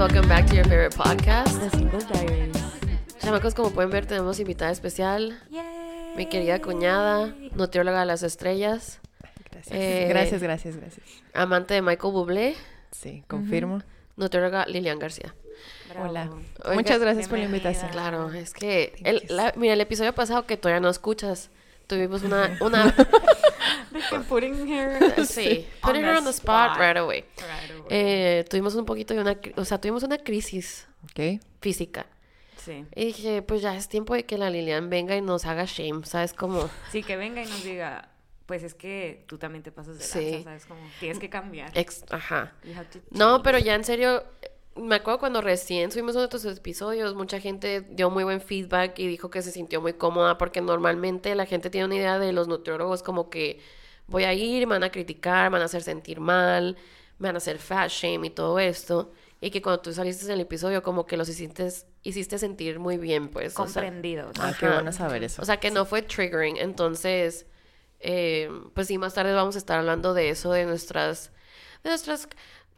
welcome back to your favorite podcast, The Singles Diaries. Chamacos, como pueden ver, tenemos invitada especial. Yay. Mi querida cuñada, nutrióloga de las estrellas. Gracias, gracias. Amante de Michael Bublé. Sí, confirmo. Uh-huh. Nutrióloga Lilian García. Bravo. Hola. Oiga, muchas gracias por la invitación. Claro, es que mira, el episodio pasado que todavía no escuchas, tuvimos una putting her on the spot right away. Tuvimos un poquito de una crisis física. Sí. Y dije, pues ya es tiempo de que la Lilian venga y nos haga shame, ¿sabes cómo? Sí, que venga y nos diga, pues es que tú también te pasas de lanza, ¿sabes cómo? Tienes que cambiar. Ajá. No, pero ya en serio, me acuerdo cuando recién subimos uno de estos episodios, mucha gente dio muy buen feedback y dijo que se sintió muy cómoda, porque normalmente la gente tiene una idea de los nutriólogos como que voy a ir, me van a criticar, me van a hacer sentir mal, me van a hacer fat shame y todo esto. Y que cuando tú saliste en el episodio, como que los hiciste sentir muy bien, pues. Comprendidos. O sea, qué bueno saber eso. O sea, que no fue triggering. Entonces, pues sí, más tarde vamos a estar hablando de eso, de nuestras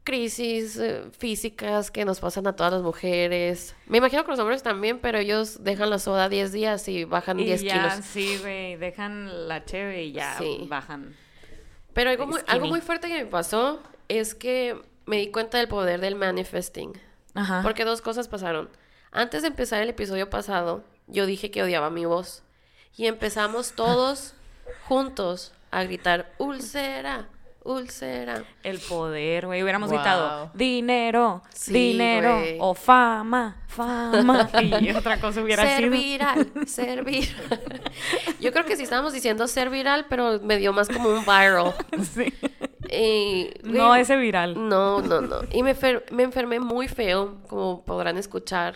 crisis físicas que nos pasan a todas las mujeres. Me imagino que los hombres también, pero ellos dejan la soda 10 días y bajan 10 kilos. Sí, güey, dejan la cheve y ya bajan. Pero algo muy fuerte que me pasó es que me di cuenta del poder del manifesting. Ajá. Porque dos cosas pasaron. Antes de empezar el episodio pasado, yo dije que odiaba mi voz. Y empezamos todos juntos a gritar, ¡Úlcera! El poder, güey. Hubiéramos gritado, ¡dinero! Sí, ¡dinero! Wey. O ¡fama! Y otra cosa hubiera sido... ¡Ser viral! Yo creo que sí estábamos diciendo ser viral, pero me dio más como un viral. Sí. No ese viral. No. Y me enfermé muy feo, como podrán escuchar.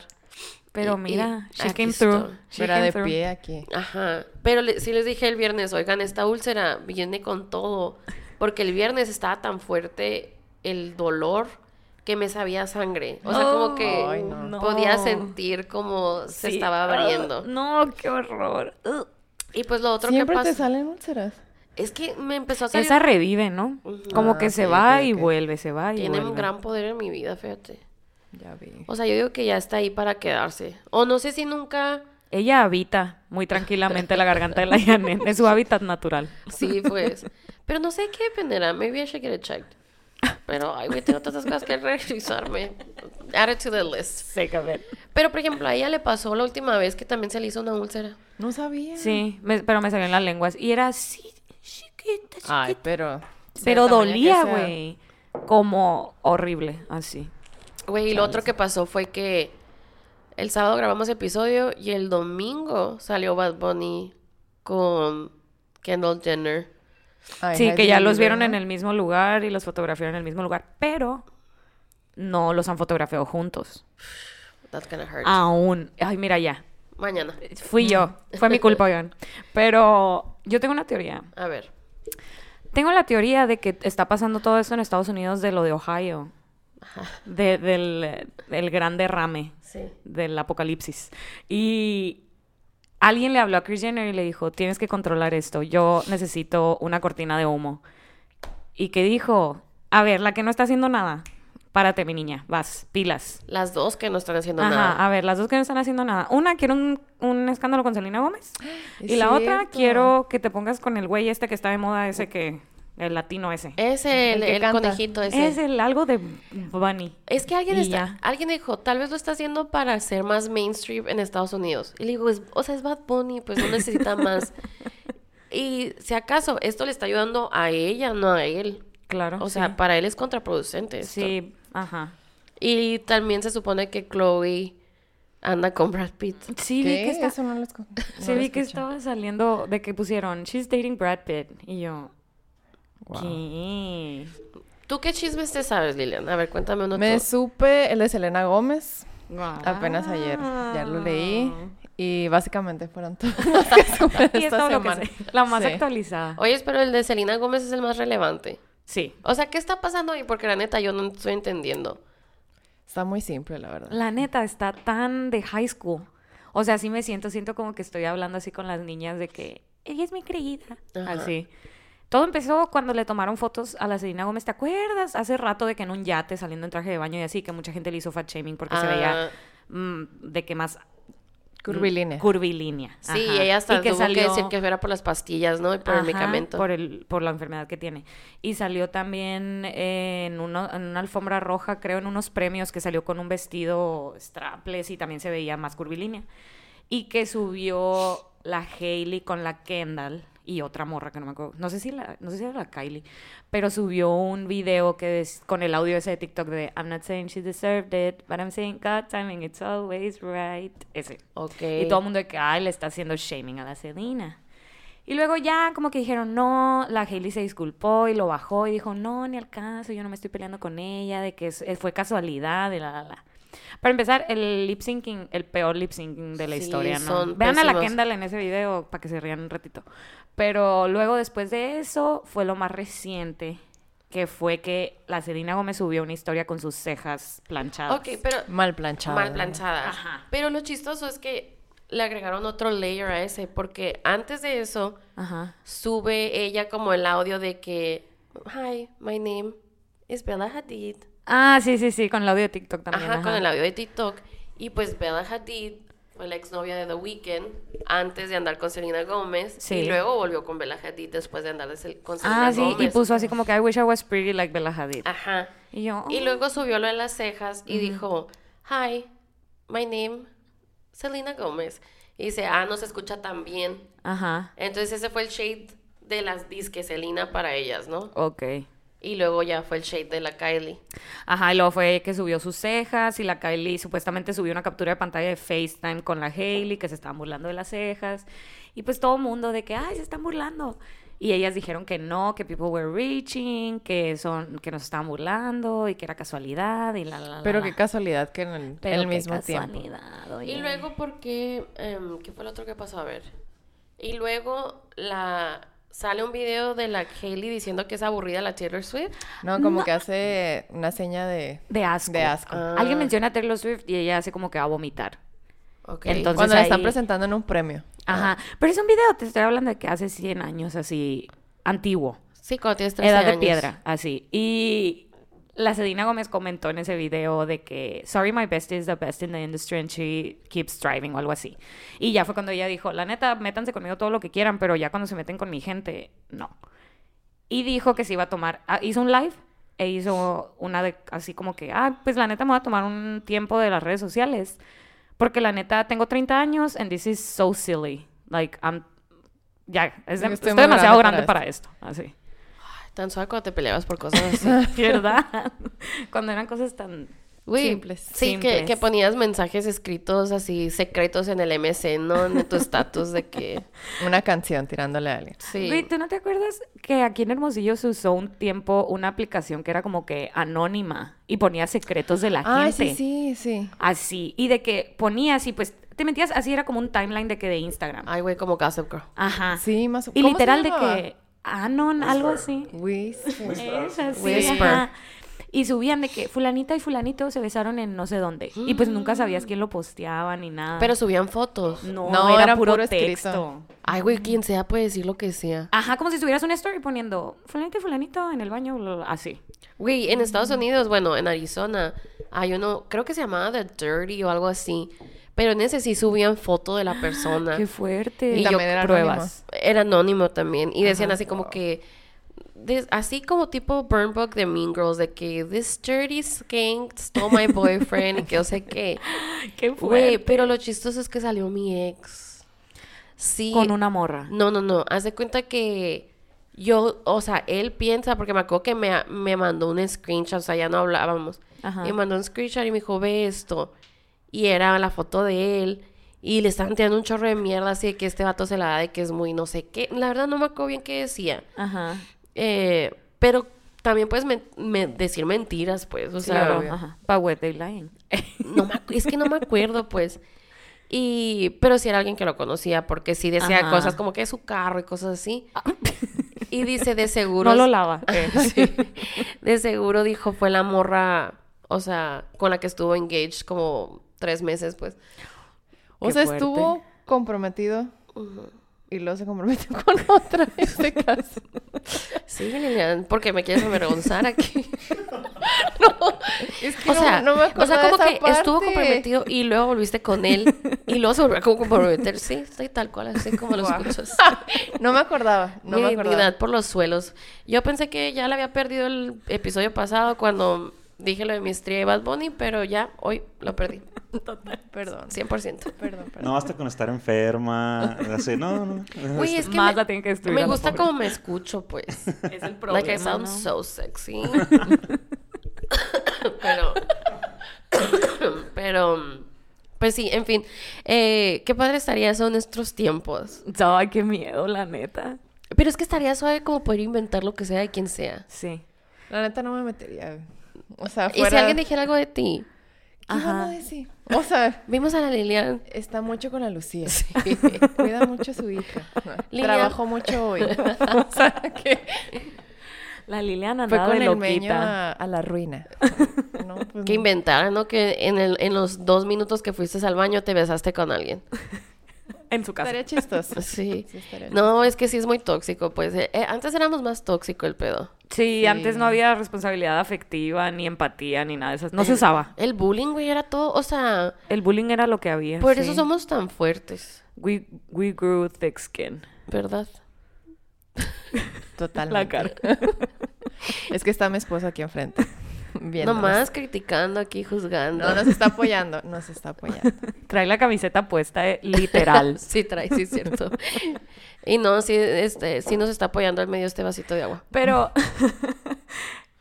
Pero mira, she came through. Era de pie aquí. Ajá. Pero sí les dije el viernes, oigan, esta úlcera viene con todo. Porque el viernes estaba tan fuerte el dolor que me sabía sangre. O sea, como que podía sentir como se estaba abriendo. No, qué horror. Y pues lo otro que pasó... ¿Siempre te salen úlceras? Es que me empezó a salir... Esa revive, ¿no? Uh-huh. Como que se va y vuelve, se va y vuelve. Tiene un gran poder en mi vida, fíjate. Ya vi. O sea, yo digo que ya está ahí para quedarse. O no sé si nunca... Ella habita muy tranquilamente la garganta de la Janet. Es su hábitat natural. Sí, pues. Pero no sé qué dependerá. Maybe I should get it checked. Pero, ay, güey, tengo tantas cosas que revisarme. Add it to the list. Sake of it. Pero, por ejemplo, a ella le pasó la última vez que también se le hizo una úlcera. No sabía. Sí, pero me salió en las lenguas. Y era así... Chiquita. Ay, pero dolía, güey. Como horrible, así. Güey, y lo otro que pasó fue que el sábado grabamos episodio y el domingo salió Bad Bunny con Kendall Jenner. Ay, sí, que ya los vieron en el mismo lugar y los fotografiaron en el mismo lugar, pero no los han fotografiado juntos. That's gonna hurt. Aún. Ay, mira ya. Mañana. Fui yo. Fue mi culpa, oigan. Pero yo tengo una teoría. A ver. Tengo la teoría de que está pasando todo esto en Estados Unidos de lo de Ohio. Ajá. Del gran derrame. Sí. Del apocalipsis. Y alguien le habló a Chris Jenner y le dijo, tienes que controlar esto. Yo necesito una cortina de humo. Y que dijo, a ver, la que no está haciendo nada... Párate, mi niña. Vas. Pilas. Las dos que no están haciendo nada. Ajá. A ver, las dos que no están haciendo nada. Una, quiero un escándalo con Selena Gómez. Y la otra, quiero que te pongas con el güey este que está de moda, ese que... El latino ese. Es el conejito ese. Es el algo de Bunny. Es que alguien dijo, tal vez lo está haciendo para ser más mainstream en Estados Unidos. Y le digo, es Bad Bunny, pues no necesita más. Y si acaso, esto le está ayudando a ella, no a él. Claro. O sea, para él es contraproducente esto. Sí. Ajá. Y también se supone que Chloe anda con Brad Pitt. Sí, ¿qué? Vi que está... Eso no lo escuché. Sí, vi que estaba saliendo de que pusieron she's dating Brad Pitt. Y yo... Wow. ¿Qué? ¿Tú qué chismes te sabes, Lilian? A ver, cuéntame uno. Me supe el de Selena Gómez. Wow. Apenas ayer. Ya lo leí. Y básicamente fueron todos los que supe esta semana. La más actualizada. Oye, pero el de Selena Gómez es el más relevante. Sí. O sea, ¿qué está pasando ahí? Porque la neta yo no estoy entendiendo. Está muy simple, la verdad. La neta está tan de high school. O sea, sí me siento como que estoy hablando así con las niñas de que ella es mi creída. Ajá. Así. Todo empezó cuando le tomaron fotos a la Selena Gómez, ¿te acuerdas? Hace rato de que en un yate saliendo en traje de baño y así, que mucha gente le hizo fat shaming porque se veía de que más... curvilínea. Curvilínea. Ajá. Sí, ella hasta tuvo que decir que era por las pastillas, ¿no? Y por el medicamento. Por la enfermedad que tiene. Y salió también en una alfombra roja, creo, en unos premios, que salió con un vestido strapless y también se veía más curvilínea. Y que subió la Hailey con la Kendall y otra morra que no me acuerdo. No sé si era la Kylie, pero subió un video que con el audio ese de TikTok de I'm not saying she deserved it, but I'm saying God timing, it's always right. Ese. Okay. Y todo el mundo de que, ay, le está haciendo shaming a la Selena. Y luego ya como que dijeron, no, la Hailey se disculpó y lo bajó y dijo, no, ni al caso, yo no me estoy peleando con ella, de que fue casualidad, de la. Para empezar, el lip syncing, el peor lip syncing de la historia, ¿no? Vean pésimos. A la Kendall en ese video para que se rían un ratito. Pero luego, después de eso, fue lo más reciente, que fue que la Selena Gómez subió una historia con sus cejas planchadas. Ok, pero... Mal planchadas. Ajá. Pero lo chistoso es que le agregaron otro layer a ese, porque antes de eso, sube ella como el audio de que, hi, my name is Bella Hadid. Ah, sí, con el audio de TikTok también. Ajá, con el audio de TikTok. Y pues Bella Hadid fue la exnovia de The Weeknd antes de andar con Selena Gómez. Sí. Y luego volvió con Bella Hadid después de andar con Selena Gómez. Ah, sí, y puso así como que I wish I was pretty like Bella Hadid. Ajá. Y yo... Oh. Y luego subió lo de las cejas y dijo, hi, my name, Selena Gómez. Y dice, no se escucha tan bien. Ajá. Entonces ese fue el shade de las disque Selena para ellas, ¿no? Okay. Y luego ya fue el shade de la Kylie. Ajá, y luego fue que subió sus cejas y la Kylie supuestamente subió una captura de pantalla de FaceTime con la Hailey, que se estaban burlando de las cejas. Y pues todo mundo de que, ay, se están burlando. Y ellas dijeron que no, que people were reaching, que nos estaban burlando y que era casualidad y la. Pero qué casualidad que en el mismo tiempo. Oye. Y luego porque, ¿qué fue lo otro que pasó? A ver. Y luego sale un video de la Hailey diciendo que es aburrida la Taylor Swift. No, como que hace una seña de asco. Alguien menciona a Taylor Swift y ella hace como que va a vomitar. Okay. Entonces, cuando la están presentando en un premio. Ajá. Pero es un video, te estoy hablando de que hace 100 años, así, antiguo. Sí, cuando tienes 13 años. Edad de piedra, así. Y la Selena Gómez comentó en ese video de que sorry, my bestie is the best in the industry and she keeps striving o algo así. Y ya fue cuando ella dijo, la neta, métanse conmigo todo lo que quieran, pero ya cuando se meten con mi gente, no. Y dijo que se iba a tomar... hizo un live e hizo una de... Así como que, pues la neta me voy a tomar un tiempo de las redes sociales porque la neta tengo 30 años and this is so silly. Like, estoy demasiado grande para esto. Así. Tan suave cuando te peleabas por cosas así. ¿Verdad? Cuando eran cosas tan simples. Sí, simples. Que ponías mensajes escritos así, secretos en el MSN, ¿no? En tu estatus de que... Una canción tirándole a alguien. Sí. Uy, ¿tú no te acuerdas que aquí en Hermosillo se usó un tiempo una aplicación que era como que anónima y ponía secretos de la gente? Sí. Así. Y de que ponías y pues... Te metías, así era como un timeline de que de Instagram. Ay, güey, como Gossip Girl. Ajá. Sí, más... Y literal de que... Anon, algo así. Whisper. Y subían de que fulanita y fulanito se besaron en no sé dónde. Y pues nunca sabías quién lo posteaba ni nada. Pero subían fotos. No era puro texto. Ay, güey, quien sea puede decir lo que sea. Ajá, como si subieras una story poniendo fulanita y fulanito en el baño, así. Güey, en Estados Unidos, bueno, en Arizona, hay uno, creo que se llamaba The Dirty o algo así. Pero en ese sí subían foto de la persona. ¡Qué fuerte! Y también era pruebas. Anónimo. Era anónimo también. Y decían así como que... así como tipo Burn Book de Mean Girls. De que... This dirty skank stole my boyfriend. Y que yo sé qué. ¡Qué fuerte! Wey, pero lo chistoso es que salió mi ex. Sí. Con una morra. No. Haz de cuenta que... Yo... O sea, él piensa... Porque me acuerdo que me mandó un screenshot. O sea, ya no hablábamos. Ajá. Y me mandó un screenshot y me dijo... Ve esto... Y era la foto de él. Y le estaban tirando un chorro de mierda. Así de que este vato se la da de que es muy no sé qué. La verdad no me acuerdo bien qué decía. Ajá. Pero también puedes decir mentiras, pues. O sea, claro, ajá. Power line. Es que no me acuerdo, pues. Pero sí era alguien que lo conocía. Porque sí decía cosas como que es su carro y cosas así. Y dice, de seguro... No lo lava. Sí. De seguro dijo, fue la morra... O sea, con la que estuvo engaged como 3 meses, pues. O sea, estuvo comprometido y luego se comprometió con otra en este caso. Sí, Lilian, porque me quieres avergonzar aquí. No, es que no me acuerdo como de esa parte. Estuvo comprometido y luego volviste con él y luego se volvió como comprometer. Sí, estoy tal cual, así como lo escuchas. No me acordaba, Mi dignidad por los suelos. Yo pensé que ya la había perdido el episodio pasado cuando dije lo de mi estría de Bad Bunny, pero ya hoy lo perdí. Total. Perdón. 100%. Perdón. No basta con estar enferma. Así, no. Uy, es que más la tienen que estudiar. Me gusta como me escucho, pues. Es el problema. Like I sound so sexy. Pero, pues sí, en fin. Qué padre estaría eso en nuestros tiempos. Ay, qué miedo, la neta. Pero es que estaría suave como poder inventar lo que sea de quien sea. Sí. La neta no me metería. O sea, fuera... Y si alguien dijera algo de ti, ¿qué van a decir? O sea, vimos a la Lilian. Está mucho con la Lucía. Sí. Cuida mucho a su hija. Lilian... Trabajó mucho hoy. O sea, que... La Lilian andaba de loquita. Fue con el meño a la ruina. No, pues que no. Inventaran, ¿no? Que en los 2 minutos que fuiste al baño te besaste con alguien. En su casa. Estaría chistoso. Sí. No, es que sí es muy tóxico, pues. Antes éramos más tóxico el pedo. Sí, antes no había responsabilidad afectiva, ni empatía, ni nada de esas. No se usaba. El bullying, güey, era todo, o sea... El bullying era lo que había. Por eso somos tan fuertes. We grew thick skin. ¿Verdad? Totalmente. La cara. Es que está mi esposa aquí enfrente. Viéndonos. Nomás criticando aquí, juzgando. No, nos está apoyando. Trae la camiseta puesta, literal. Sí, trae, sí es cierto. Y no, sí, sí nos está apoyando al medio de este vasito de agua. Pero,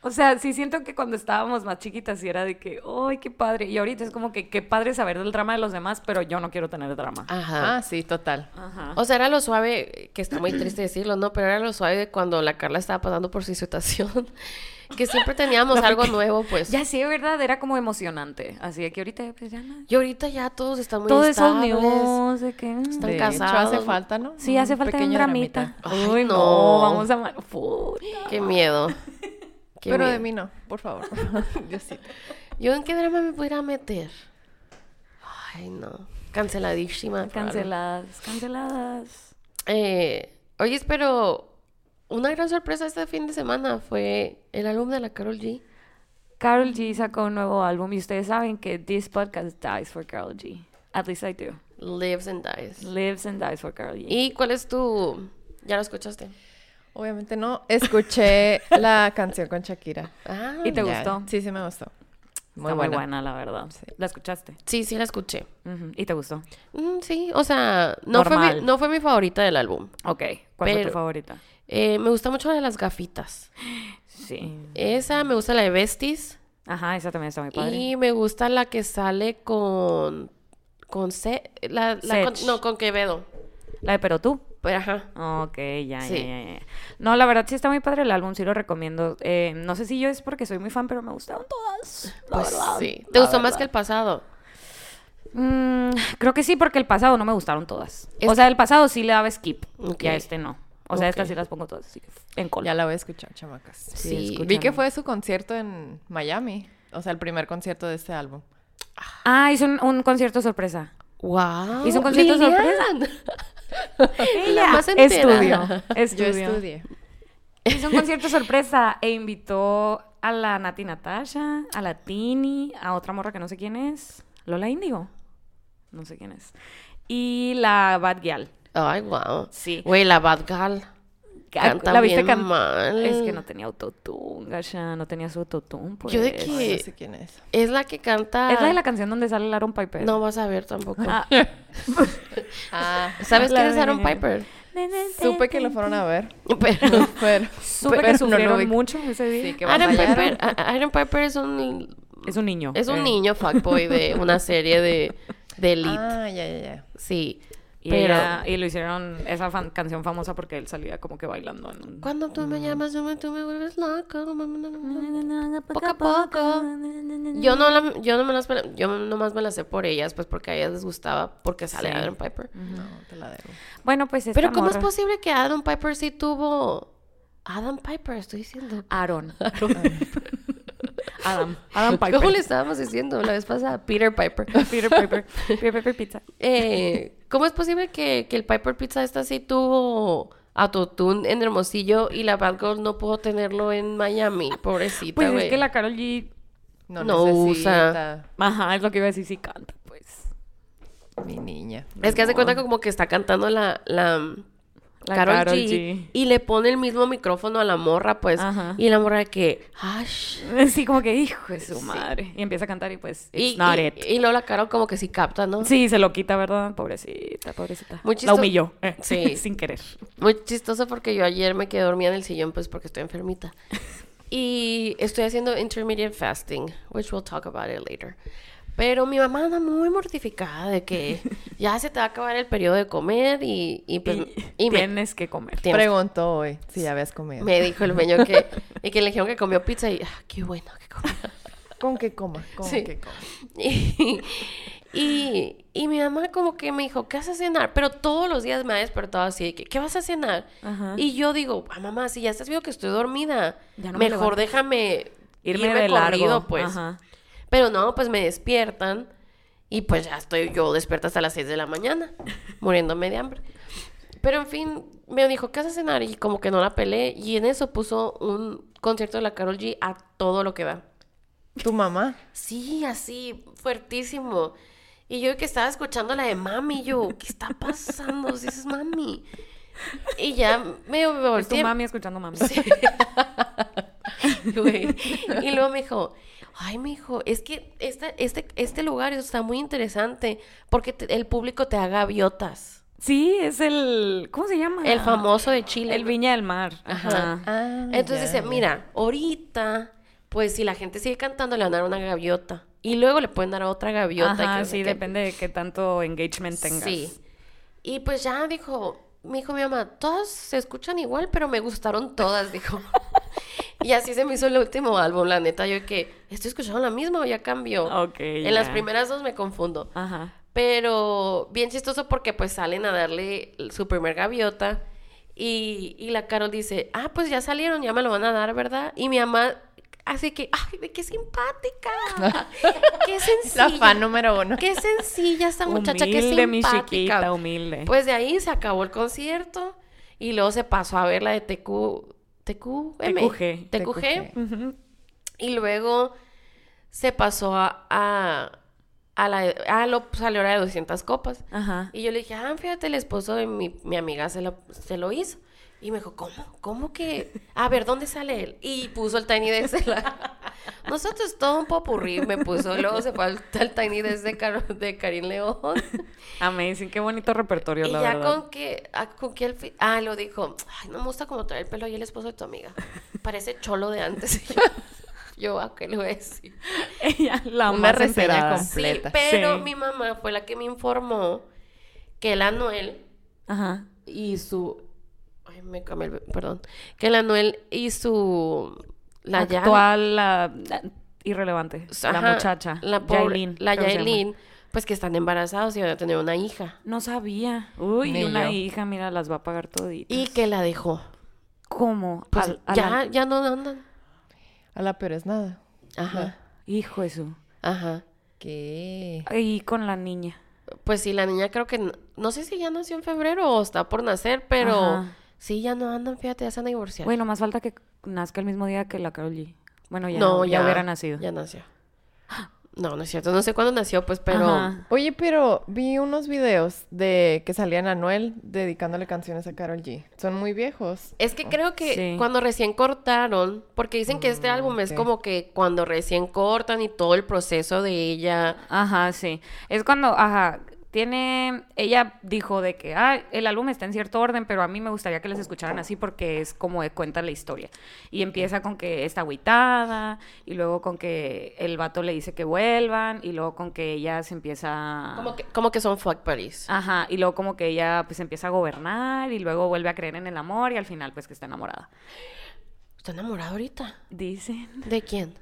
o sea, sí siento que cuando estábamos más chiquitas sí era de que, ¡ay, qué padre! Y ahorita es como que, qué padre saber del drama de los demás, pero yo no quiero tener drama. Ajá. Ah, sí, total. Ajá. O sea, era lo suave, que está muy triste decirlo, ¿no? Pero era lo suave de cuando la Carla estaba pasando por su situación. Que siempre teníamos algo nuevo, pues. Ya sí, de verdad, era como emocionante. Así de que ahorita pues ya no. Y ahorita ya todos están muy estables. Todos esos de que... Están casados. Hecho, hace falta, ¿no? Sí, hace falta un dramita. Ay, uy, no. Vamos a... Qué miedo. Pero de mí no, por favor. Diosito. ¿Yo en qué drama me pudiera meter? Ay, no. Canceladísima. Canceladas. Oye, pero... Una gran sorpresa este fin de semana fue el álbum de la Karol G. Karol G sacó un nuevo álbum y ustedes saben que this podcast dies for Karol G. At least I do. Lives and dies for Karol G. ¿Y cuál es tu...? ¿Ya lo escuchaste? Obviamente no. Escuché la canción con Shakira. Ah, ¿y te gustó? Sí, me gustó. Muy buena, la verdad. Sí. ¿La escuchaste? Sí, la escuché. Uh-huh. ¿Y te gustó? Sí, o sea, no fue mi favorita del álbum. Ok, ¿cuál fue tu favorita? Me gusta mucho la de las gafitas. Sí. Esa, me gusta la de Besties. Ajá, esa también está muy padre. Y me gusta la que sale con Quevedo. La de Pero Tú. Ajá. Ok, ya. No, la verdad sí está muy padre el álbum, sí lo recomiendo. No sé si yo es porque soy muy fan, pero me gustaron todas. La verdad. Sí. ¿Te gustó más que el pasado? Creo que sí, porque el pasado no me gustaron todas. O sea, el pasado sí le daba skip. Okay. Y a este no. O sea, estas sí las pongo todas así en cola. Ya la voy a escuchar, chamacas. Sí, vi que fue su concierto en Miami. O sea, el primer concierto de este álbum. Ah, hizo un concierto sorpresa. ¡Wow! ¿Hizo un concierto sorpresa? Ella más Yo estudié. Hizo un concierto sorpresa e invitó a la Natasha, a la Tini, a otra morra que no sé quién es. Lola Indigo. No sé quién es. Y la Bad Gyal. Ay, wow. Sí. Güey, la Bad Gyal canta la bien mal. Es que no tenía autotune, gacha. No tenía su autotune, pues. Yo de que... Ay, no sé quién es. Es la que canta... Es la de la canción donde sale el Aron Piper. No vas a ver tampoco. ¿Sabes quién es Aron Piper? Supe que lo fueron a ver. Pero supe que sufrieron mucho ese día. Sí, que Aron Piper es un niño. Es un niño fuckboy de una serie de Elite. Ah, ya. Sí. Y lo hicieron esa canción famosa porque él salía como que bailando. Cuando tú me llamas, tú me vuelves loco. Poco a poco. Yo nomás me la sé por ellas, pues porque a ellas les gustaba, porque sale Aron Piper. No, te la debo. Bueno, pues pero ¿cómo es posible que Aron Piper sí tuvo... Aron Piper, estoy diciendo. Aron. Adam Piper. ¿Cómo le estábamos diciendo la vez pasada? Peter Piper. Peter Piper Pizza. ¿Cómo es posible que el Piper Pizza esta sí tuvo autotune en Hermosillo y la Bad Gyal no pudo tenerlo en Miami, pobrecita, güey. Pues es que la Karol G no usa. Ajá, es lo que iba a decir, sí canta, pues. Mi niña. Es que hace cuenta que como que está cantando la Karol G y le pone el mismo micrófono a la morra, pues. Ajá. Y la morra de que... ¡Ash! Sí, como que hijo de su madre. Y empieza a cantar y pues... Y luego la Karol como que sí capta, ¿no? Sí, se lo quita, ¿verdad? Pobrecita. La humilló. Sí. Sin querer. Muy chistoso porque yo ayer me quedé dormida en el sillón, pues, porque estoy enfermita. Y estoy haciendo intermittent fasting, which we'll talk about it later. Pero mi mamá anda muy mortificada de que ya se te va a acabar el periodo de comer y tienes que comer. Preguntó hoy si ya habías comido. Me dijo el meño que... y que le dijeron que comió pizza y... Ah, ¡qué bueno que coma! Con que coma, con que coma. Y mi mamá como que me dijo, ¿qué vas a cenar? Pero todos los días me ha despertado así de que, ¿qué vas a cenar? Ajá. Y yo digo, mamá, si ya estás viendo que estoy dormida, no mejor déjame irme de corrido, largo, pues. Ajá. Pero no, pues me despiertan y pues ya estoy yo despierta hasta las 6 de la mañana, muriéndome de hambre. Pero en fin, me dijo, ¿qué vas a cenar? Y como que no la peleé y en eso puso un concierto de la Karol G a todo lo que da. ¿Tu mamá? Sí, así, fuertísimo. Y yo que estaba escuchando la de mami, yo, ¿qué está pasando? Dices, mami. Y ya me volteé. Es tu mami escuchando mami. Sí. Y luego me dijo... Ay, mijo, es que este lugar está muy interesante porque el público te da gaviotas. Sí, es el... ¿Cómo se llama? El famoso de Chile. El Viña del Mar. Ajá. Ah, entonces dice, mira, ahorita, pues si la gente sigue cantando, le van a dar una gaviota. Y luego le pueden dar otra gaviota. Ajá, y sí, depende de qué tanto engagement tengas. Sí. Y pues ya me dijo mi mamá, todas se escuchan igual, pero me gustaron todas, dijo. Y así se me hizo el último álbum, la neta. Yo que, ¿estoy escuchando la misma o ya cambió? Ok, en las primeras dos me confundo. Ajá. Pero bien chistoso porque pues salen a darle su primer gaviota. Y la Karol dice, pues ya salieron, ya me lo van a dar, ¿verdad? Y mi mamá, así que, ¡ay, qué simpática! ¡Qué sencilla! La fan número uno. ¡Qué sencilla esta muchacha, qué simpática! Humilde, mi chiquita, humilde. Pues de ahí se acabó el concierto. Y luego se pasó a ver la de TQG. Uh-huh. Y luego se pasó salió la de 200 copas. Ajá. Y yo le dije, fíjate, el esposo de mi amiga se lo hizo. Y me dijo, ¿cómo que? A ver, ¿dónde sale él? Y puso el Tiny Desk de la... Nosotros todo un popurrí me puso. Luego se fue al Tiny Desk de Karin León. Amazing, qué bonito repertorio, la verdad. Y ya con que el... lo dijo, ay, no me gusta como trae el pelo y el esposo de tu amiga. Parece cholo de antes. Y yo, ¿qué le voy a decir? Ella, la una más reseña completa. Sí, pero mi mamá fue la que me informó que el Anuel y su... me cambié perdón. Que el Anuel y su... La actual, irrelevante. Ajá, la muchacha. La Yailin. Pues que están embarazados y van a tener una hija. No sabía. Uy, ni una hija, mira, las va a pagar toditas. Y que la dejó. ¿Cómo? Pues ya no andan. A la peor es nada. Ajá. Hijo eso. Ajá. ¿Qué? Y con la niña. Pues sí, la niña creo que... No sé si ya nació en febrero o está por nacer, pero... Ajá. Sí, ya no andan, fíjate, ya se han divorciado. Bueno, más falta que nazca el mismo día que la Karol G. Bueno, ya hubiera nacido. Ya nació. No, no es cierto. No sé cuándo nació, pues, pero... Ajá. Oye, pero vi unos videos de que salían Anuel dedicándole canciones a Karol G. Son muy viejos. Es que creo que cuando recién cortaron, porque dicen que este álbum es como que cuando recién cortan y todo el proceso de ella. Ajá, sí. Es cuando, ella dijo de que, el álbum está en cierto orden, pero a mí me gustaría que les escucharan así porque es como cuenta la historia. Y empieza con que está agüitada, y luego con que el vato le dice que vuelvan, y luego con que ella se empieza... Como que son fuck buddies. Ajá, y luego como que ella pues empieza a gobernar, y luego vuelve a creer en el amor, y al final pues que está enamorada. ¿Está enamorada ahorita? Dicen. ¿De quién?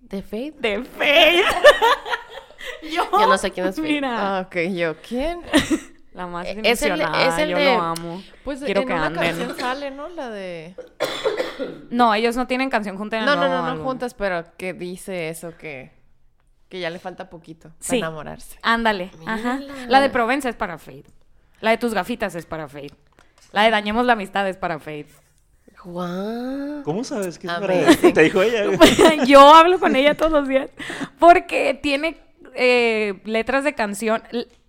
¿De Feid? ¡De Feid! Yo no sé quién es Feid. Mira. ¿Yo quién? La más emocionada. Yo lo amo. Pues quiero en que una anden. Canción sale, ¿no? La de... No, ellos no tienen canción juntas. No juntas, pero que dice eso que ya le falta poquito para enamorarse. Ándale. Ajá. La de Provenza es para Feid. La de tus gafitas es para Feid. La de dañemos la amistad es para Feid. Wow. ¿Cómo sabes que es para? Te dijo ella. Yo hablo con ella todos los días porque tiene letras de canción.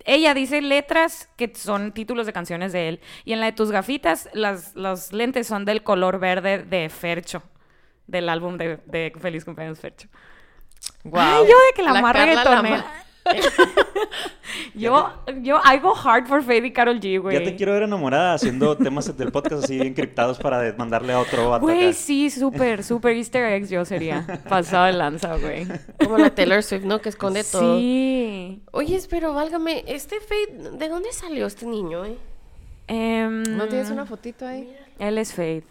Ella dice letras que son títulos de canciones de él. Y en la de tus gafitas, los lentes son del color verde de Fercho, del álbum de Feliz Cumpleaños Fercho. Wow. Ay, yo de que la más reggaetonera. Yo I go hard for Feid y Karol G, güey. Ya te quiero ver enamorada haciendo temas del podcast así encriptados para mandarle a otro vato. Güey, sí, súper, súper easter eggs yo sería. Pasado de lanza, güey. Como la Taylor Swift, ¿no? Que esconde sí. todo. Sí. Oye, pero válgame, este Feid, ¿de dónde salió este niño, eh? ¿No tienes una fotito ahí? Mira. Él es Feid.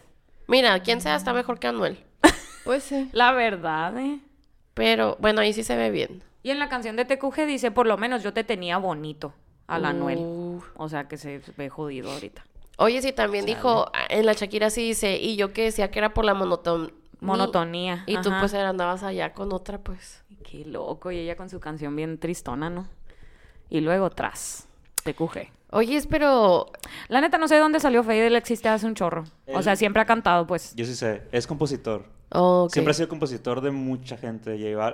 Mira, quién sea está mejor que Anuel. Pues sí. La verdad, eh. Pero, bueno, ahí sí se ve bien. Y en la canción de TQG dice, por lo menos yo te tenía bonito, a la Anuel. O sea, que se ve jodido ahorita. Oye, sí, también o sea, dijo, en la Shakira sí dice, y yo que decía que era por la monotonía. Y ajá. Tú pues andabas allá con otra, pues. Qué loco, y ella con su canción bien tristona, ¿no? Y luego, tras, TQG. Oye, pero... La neta, no sé de dónde salió Feid, él existe hace un chorro. O sea, siempre ha cantado, pues. Yo sí sé, es compositor. Oh, okay. Siempre ha sido compositor de mucha gente,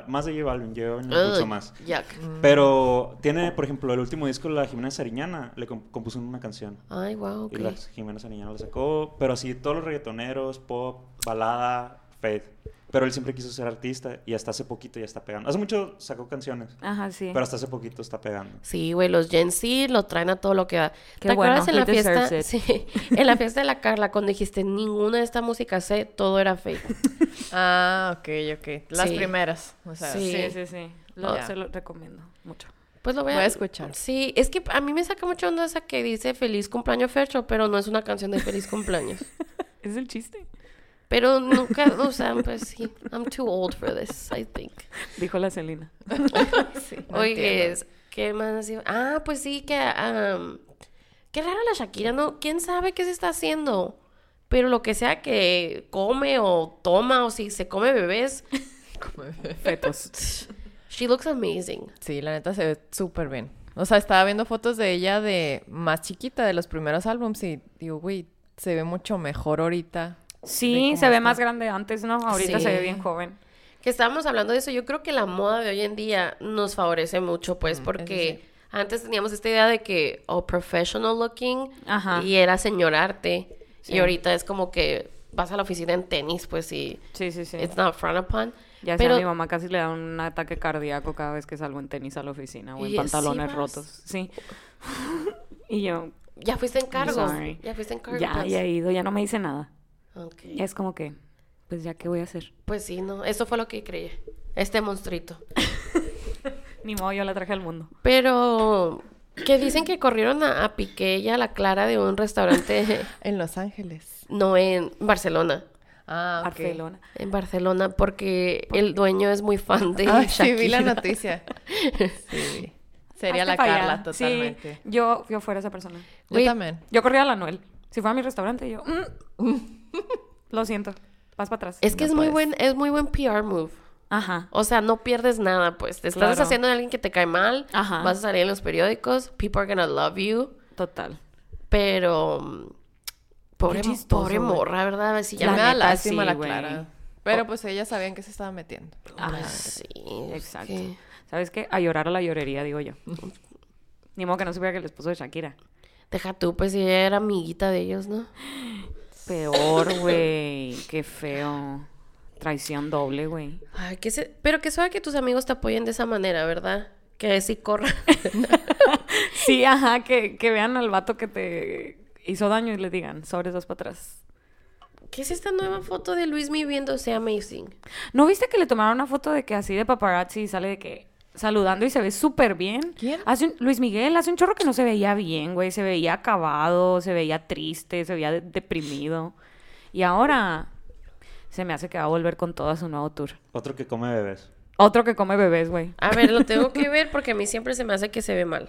más de J Balvin, mucho más. Yuck. Pero tiene, por ejemplo, el último disco, la Jimena Sariñana, le compuso una canción. Ay, wow, okay. Y la Jimena Sariñana la sacó, pero así todos los reggaetoneros, pop, balada, Feid. Pero él siempre quiso ser artista y hasta hace poquito ya está pegando. Hace mucho sacó canciones. Ajá, sí. Pero hasta hace poquito está pegando. Sí, güey, los Gen Z lo traen a todo lo que da. Qué ¿Te acuerdas en la fiesta? Sí, en la fiesta de la Carla, cuando dijiste ninguna de esta música sé, todo era fake. Ah, ok. Las primeras. O sea, sí. Se lo recomiendo mucho. Pues lo voy a escuchar. Sí, es que a mí me saca mucho onda esa que dice Feliz Cumpleaños Fercho, pero no es una canción de Feliz Cumpleaños. Es el chiste. Pero nunca, o sea, pues sí, I'm too old for this, I think. Dijo la Selena. Sí, no oye, ¿qué más? Ah, pues sí, que... qué raro la Shakira, ¿no? ¿Quién sabe qué se está haciendo? Pero lo que sea que come o toma o si se come bebés... Come fetos. She looks amazing. Sí, la neta se ve súper bien. O sea, estaba viendo fotos de ella de más chiquita, de los primeros álbums y digo, güey, se ve mucho mejor ahorita. Sí, se ve más grande antes, ¿no? Ahorita sí. Se ve bien joven. Que estábamos hablando de eso, yo creo que la moda de hoy en día nos favorece mucho, pues, porque antes teníamos esta idea de que, professional looking, ajá. Y era señorarte, sí. Y ahorita es como que vas a la oficina en tenis, pues, y sí. It's not frowned upon. Ya sea, mi mamá casi le da un ataque cardíaco cada vez que salgo en tenis a la oficina o en pantalones rotos, sí. Y yo... Ya fuiste en cargo. Ya he ido, ya no me dice nada. Okay. Es como que, pues ya, ¿qué voy a hacer? Pues sí, no, eso fue lo que creí. Este monstruito. Ni modo, yo la traje al mundo. Pero, que dicen que corrieron a Piqué y a la Clara de un restaurante. En Los Ángeles. No, en Barcelona. Ah, okay. Barcelona. En Barcelona, porque el dueño es muy fan de Shakira. Sí, vi la noticia. Sí. Sería la falla. Carla, totalmente. Sí, yo fuera esa persona. Yo también. Yo corría a Anuel. Si fuera a mi restaurante, yo... Lo siento, vas para atrás. Es que no es muy buen PR move. Ajá. O sea, no pierdes nada, pues. Te estás deshaciendo de alguien que te cae mal. Ajá. Vas a salir en los periódicos. People are gonna love you. Total. Pero... Pobre morra, ¿verdad? Si ya la me da lástima la Clara. Pero pues ellas sabían que se estaban metiendo. Ah, sí. Exacto. Que... ¿Sabes qué? A llorar a la llorería, digo yo. Ni modo que no supiera que el esposo de Shakira. Deja tú, pues ella era amiguita de ellos, ¿no? Peor, güey. Qué feo. Traición doble, güey. Ay, pero que suave que tus amigos te apoyen de esa manera, ¿verdad? Que sí corran. Sí, ajá, que vean al vato que te hizo daño y le digan, sobres dos para atrás. ¿Qué es esta nueva foto de Luismi viéndose amazing? ¿No viste que le tomaron una foto de que así de paparazzi sale de que saludando y se ve súper bien? ¿Quién? Luis Miguel hace un chorro que no se veía bien, güey. Se veía acabado, se veía triste, se veía deprimido. Y ahora se me hace que va a volver con todo a su nuevo tour. Otro que come bebés, güey. A ver, lo tengo que ver porque a mí siempre se me hace que se ve mal.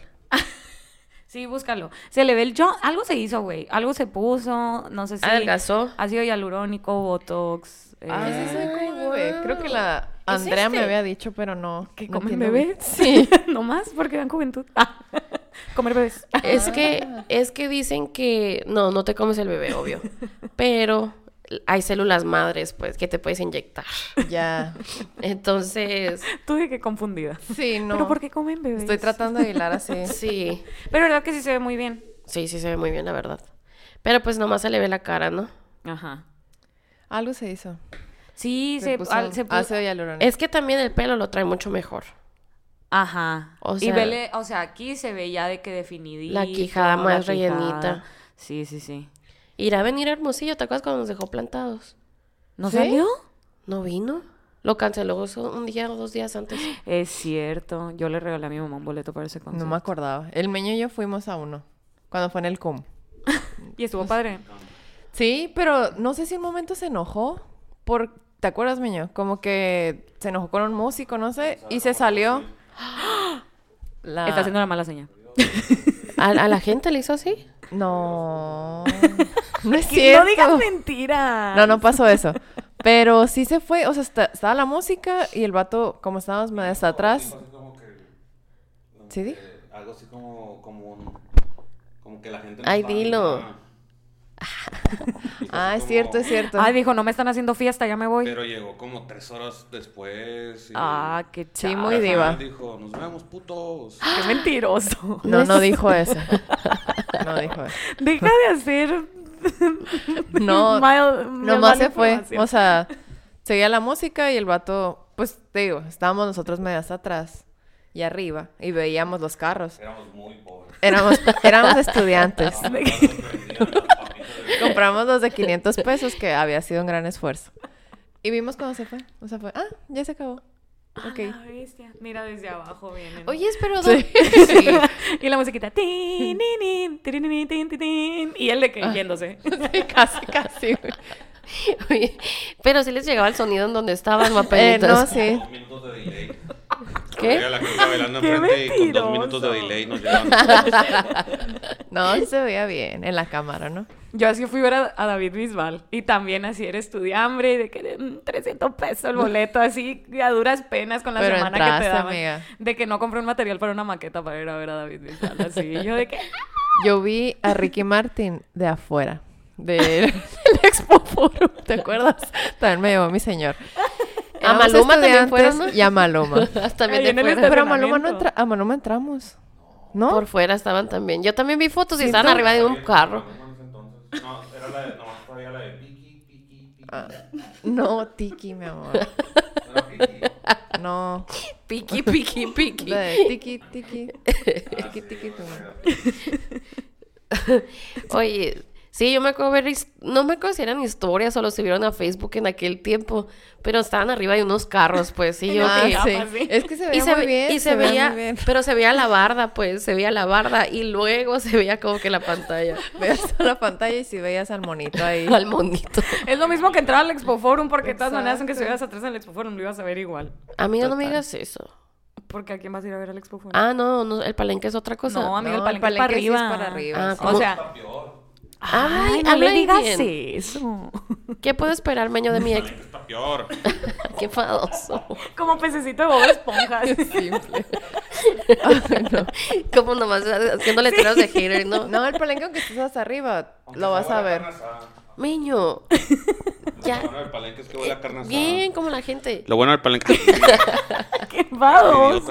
Sí, búscalo. Se le ve el... Algo se hizo, güey. Algo se puso, no sé si... Adelgazó. Ácido hialurónico, Botox... sí se ve como bebé. Creo que la... Andrea me había dicho, pero no. ¿Que comen bebé? Sí. Nomás porque dan juventud. Comer bebés. Es que dicen que... No te comes el bebé, obvio. Pero hay células madres, pues, que te puedes inyectar. Ya. Entonces... Tuve que confundida. Sí, no. ¿Pero por qué comen bebés? Estoy tratando de hilar así. Sí. Pero verdad que sí se ve muy bien. Sí se ve muy bien, la verdad. Pero pues nomás se le ve la cara, ¿no? Ajá. Algo se hizo. Sí, se puso ácido hialurónico. Es que también el pelo lo trae mucho mejor. Ajá. O sea, y vele, o sea, aquí se ve ya de que definidita. La quijada más rellenita. Sí. Irá a venir a Hermosillo, ¿te acuerdas cuando nos dejó plantados? ¿No salió? ¿No vino? Lo canceló un día o 2 días antes. Es cierto. Yo le regalé a mi mamá un boleto para ese concierto. No me acordaba. El Meño y yo fuimos a uno. Cuando fue en el CUM. Y estuvo padre. Sí, pero no sé si en un momento se enojó. ¿Te acuerdas, Meño? Como que se enojó con un músico, no sé. Y se salió... Está haciendo la mala señal. ¿A la gente le hizo así? No. No es cierto. No digas mentiras. No pasó eso. Pero sí se fue. O sea, estaba la música y el vato, como estábamos medio hasta atrás. ¿Sí? Algo así como que la gente... Ay, dilo. Es cierto. Ay, dijo, no me están haciendo fiesta, ya me voy. Pero llegó como 3 horas después y... Ah, qué chido. Sí, muy diva. Dijo, nos vemos, putos. Qué mentiroso. No dijo eso. No dijo eso. Deja de hacer... No, nomás se fue. O sea, seguía la música y el vato... Pues, te digo, estábamos nosotros medias atrás y arriba y veíamos los carros. Éramos muy pobres. Éramos estudiantes. Compramos los de 500 pesos, que había sido un gran esfuerzo. Y vimos cuando se fue. O sea, fue, ya se acabó. Okay. La bestia. Mira, desde abajo vienen. Oye, pero... Sí. Y la musiquita. Tin, tin, tin, tin, tin, y él de que yéndose. Sí, casi. Oye, pero sí les llegaba el sonido en donde estaban, mapelitos. No, sí. 2 minutos de delay. ¿Qué? La gente bailando enfrente y con 2 minutos de delay nos llegaban. No, se veía bien en la cámara, ¿no? Yo así fui a ver a David Bisbal. Y también así era estudiambre. Y de que 300 pesos el boleto. Así a duras penas con la pero semana entraste, que te daban, amiga. De que no compré un material para una maqueta para ir a ver a David Bisbal. Así yo de que... Yo vi a Ricky Martin de afuera del Expo Forum. ¿Te acuerdas? También me llevó mi señor. A Maluma también fueron, ¿no? Y a Maluma también te fueron. Pero a Maluma entramos, ¿no? Por fuera estaban también. Yo también vi fotos y estaban arriba de un carro. No, era la de... Nomás todavía la de Tiki. No, Tiki, mi amor. No. Piki. La de Tiki. Tiki, tú. Oye... Sí, yo me acuerdo ver... No me acuerdo si eran historias o lo subieron a Facebook en aquel tiempo, pero estaban arriba de unos carros, pues. Sí, yo sí. Es que se veía muy bien. Y se veía muy bien. Pero se veía la barda, pues. Se veía la barda. Y luego se veía como que la pantalla. Veías la pantalla y si veías al monito ahí. Al monito. Es lo mismo que entrar al Expo Forum, porque de todas maneras, aunque subieras atrás en el Expo Forum, lo ibas a ver igual. Amiga, no me digas eso. Porque ¿a quién vas a ir a ver al Expo Forum? Ah, no. El palenque es otra cosa. No, amiga, el palenque es para arriba. O sea... Ay, no le digas eso. ¿Qué puedo esperar, Meño, de mi ex? Está peor. Qué fadoso. Como pececito de Bob Esponja. Qué simple. No. Como nomás haciéndole tiros de hater, ¿no? No, el palenque, aunque estés hasta arriba, aunque lo vas a ver. Meño. Ya. Lo bueno del palenque es que huele a carne asada. Bien, como la gente. Lo bueno del palenque. Qué fadoso.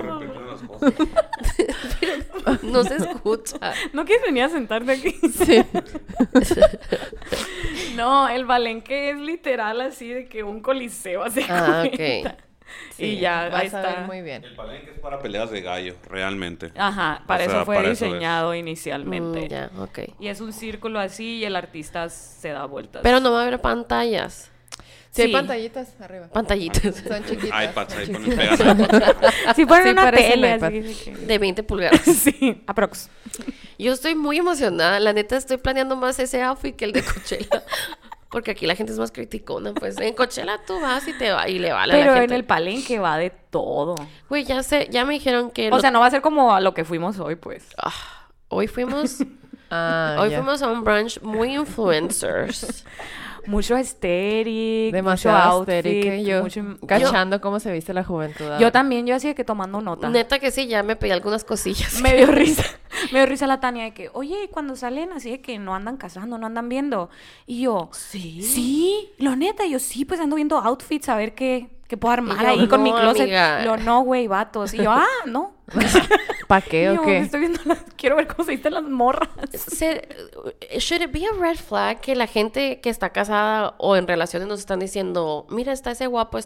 Pero no se escucha. ¿No quieres venir a sentarte aquí? Sí. No, el palenque es literal así de que un coliseo así. Ok. Sí, y ya ahí está. Muy bien. El palenque es para peleas de gallo, realmente. Ajá, para eso fue diseñado inicialmente. Ya, ok. Y es un círculo así y el artista se da vueltas. Pero no va a haber pantallas. Sí, hay pantallitas arriba. Pantallitas. Son chiquitas. iPads, ahí ponen pegadas. Sí, ponen una tele así. De 20 pulgadas. Sí, aprox. Yo estoy muy emocionada. La neta, estoy planeando más ese outfit que el de Coachella. Porque aquí la gente es más criticona, pues. En Coachella tú vas y te va y le vale a la gente. Pero en el palenque va de todo. Güey, ya me dijeron que... O sea, no va a ser como a lo que fuimos hoy, pues. Hoy fuimos... hoy fuimos a un brunch muy influencers. Mucho estético. Demasiado estético. Cachando cómo se viste la juventud. Yo también, yo así de que tomando nota. Neta que sí, ya me pedí algunas cosillas. Me dio risa. Me dio risa la Tania de que, oye, cuando salen así de que no andan casando, no andan viendo. Y yo, sí, lo neta, yo sí, pues ando viendo outfits a ver qué puedo armar ahí con mi closet. Amiga. Lo no, güey, vatos. Y yo, no. ¿Para qué o qué? Estoy viendo quiero ver cómo se visten las morras. Should it be a red flag que la gente que está casada o en relaciones nos están diciendo, mira, está ese guapo,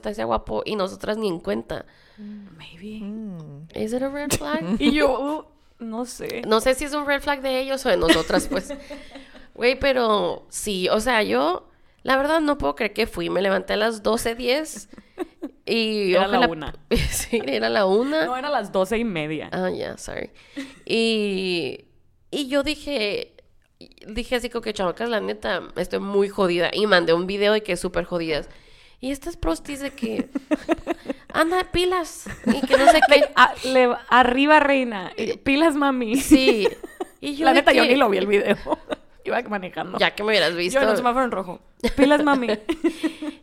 y nosotras ni en cuenta? Maybe. ¿Es it a red flag? Y yo, no sé. No sé si es un red flag de ellos o de nosotras, pues. Güey, pero sí, o sea, yo la verdad no puedo creer que fui. Me levanté a las 12:10. Y era la 1:00. Sí, era la 1:00. No, era las 12:30. Ah, ya, sorry. Y yo dije así como que, chavacas, la neta, estoy muy jodida. Y mandé un video de que es súper jodidas. Y estas prostis de que, anda, pilas. Y que no sé qué. Arriba, reina. Pilas, mami. Sí. Y yo la neta, yo ni lo vi el video. Iba manejando. Ya que me hubieras visto. Yo en el semáforo en rojo. Pilas, mami.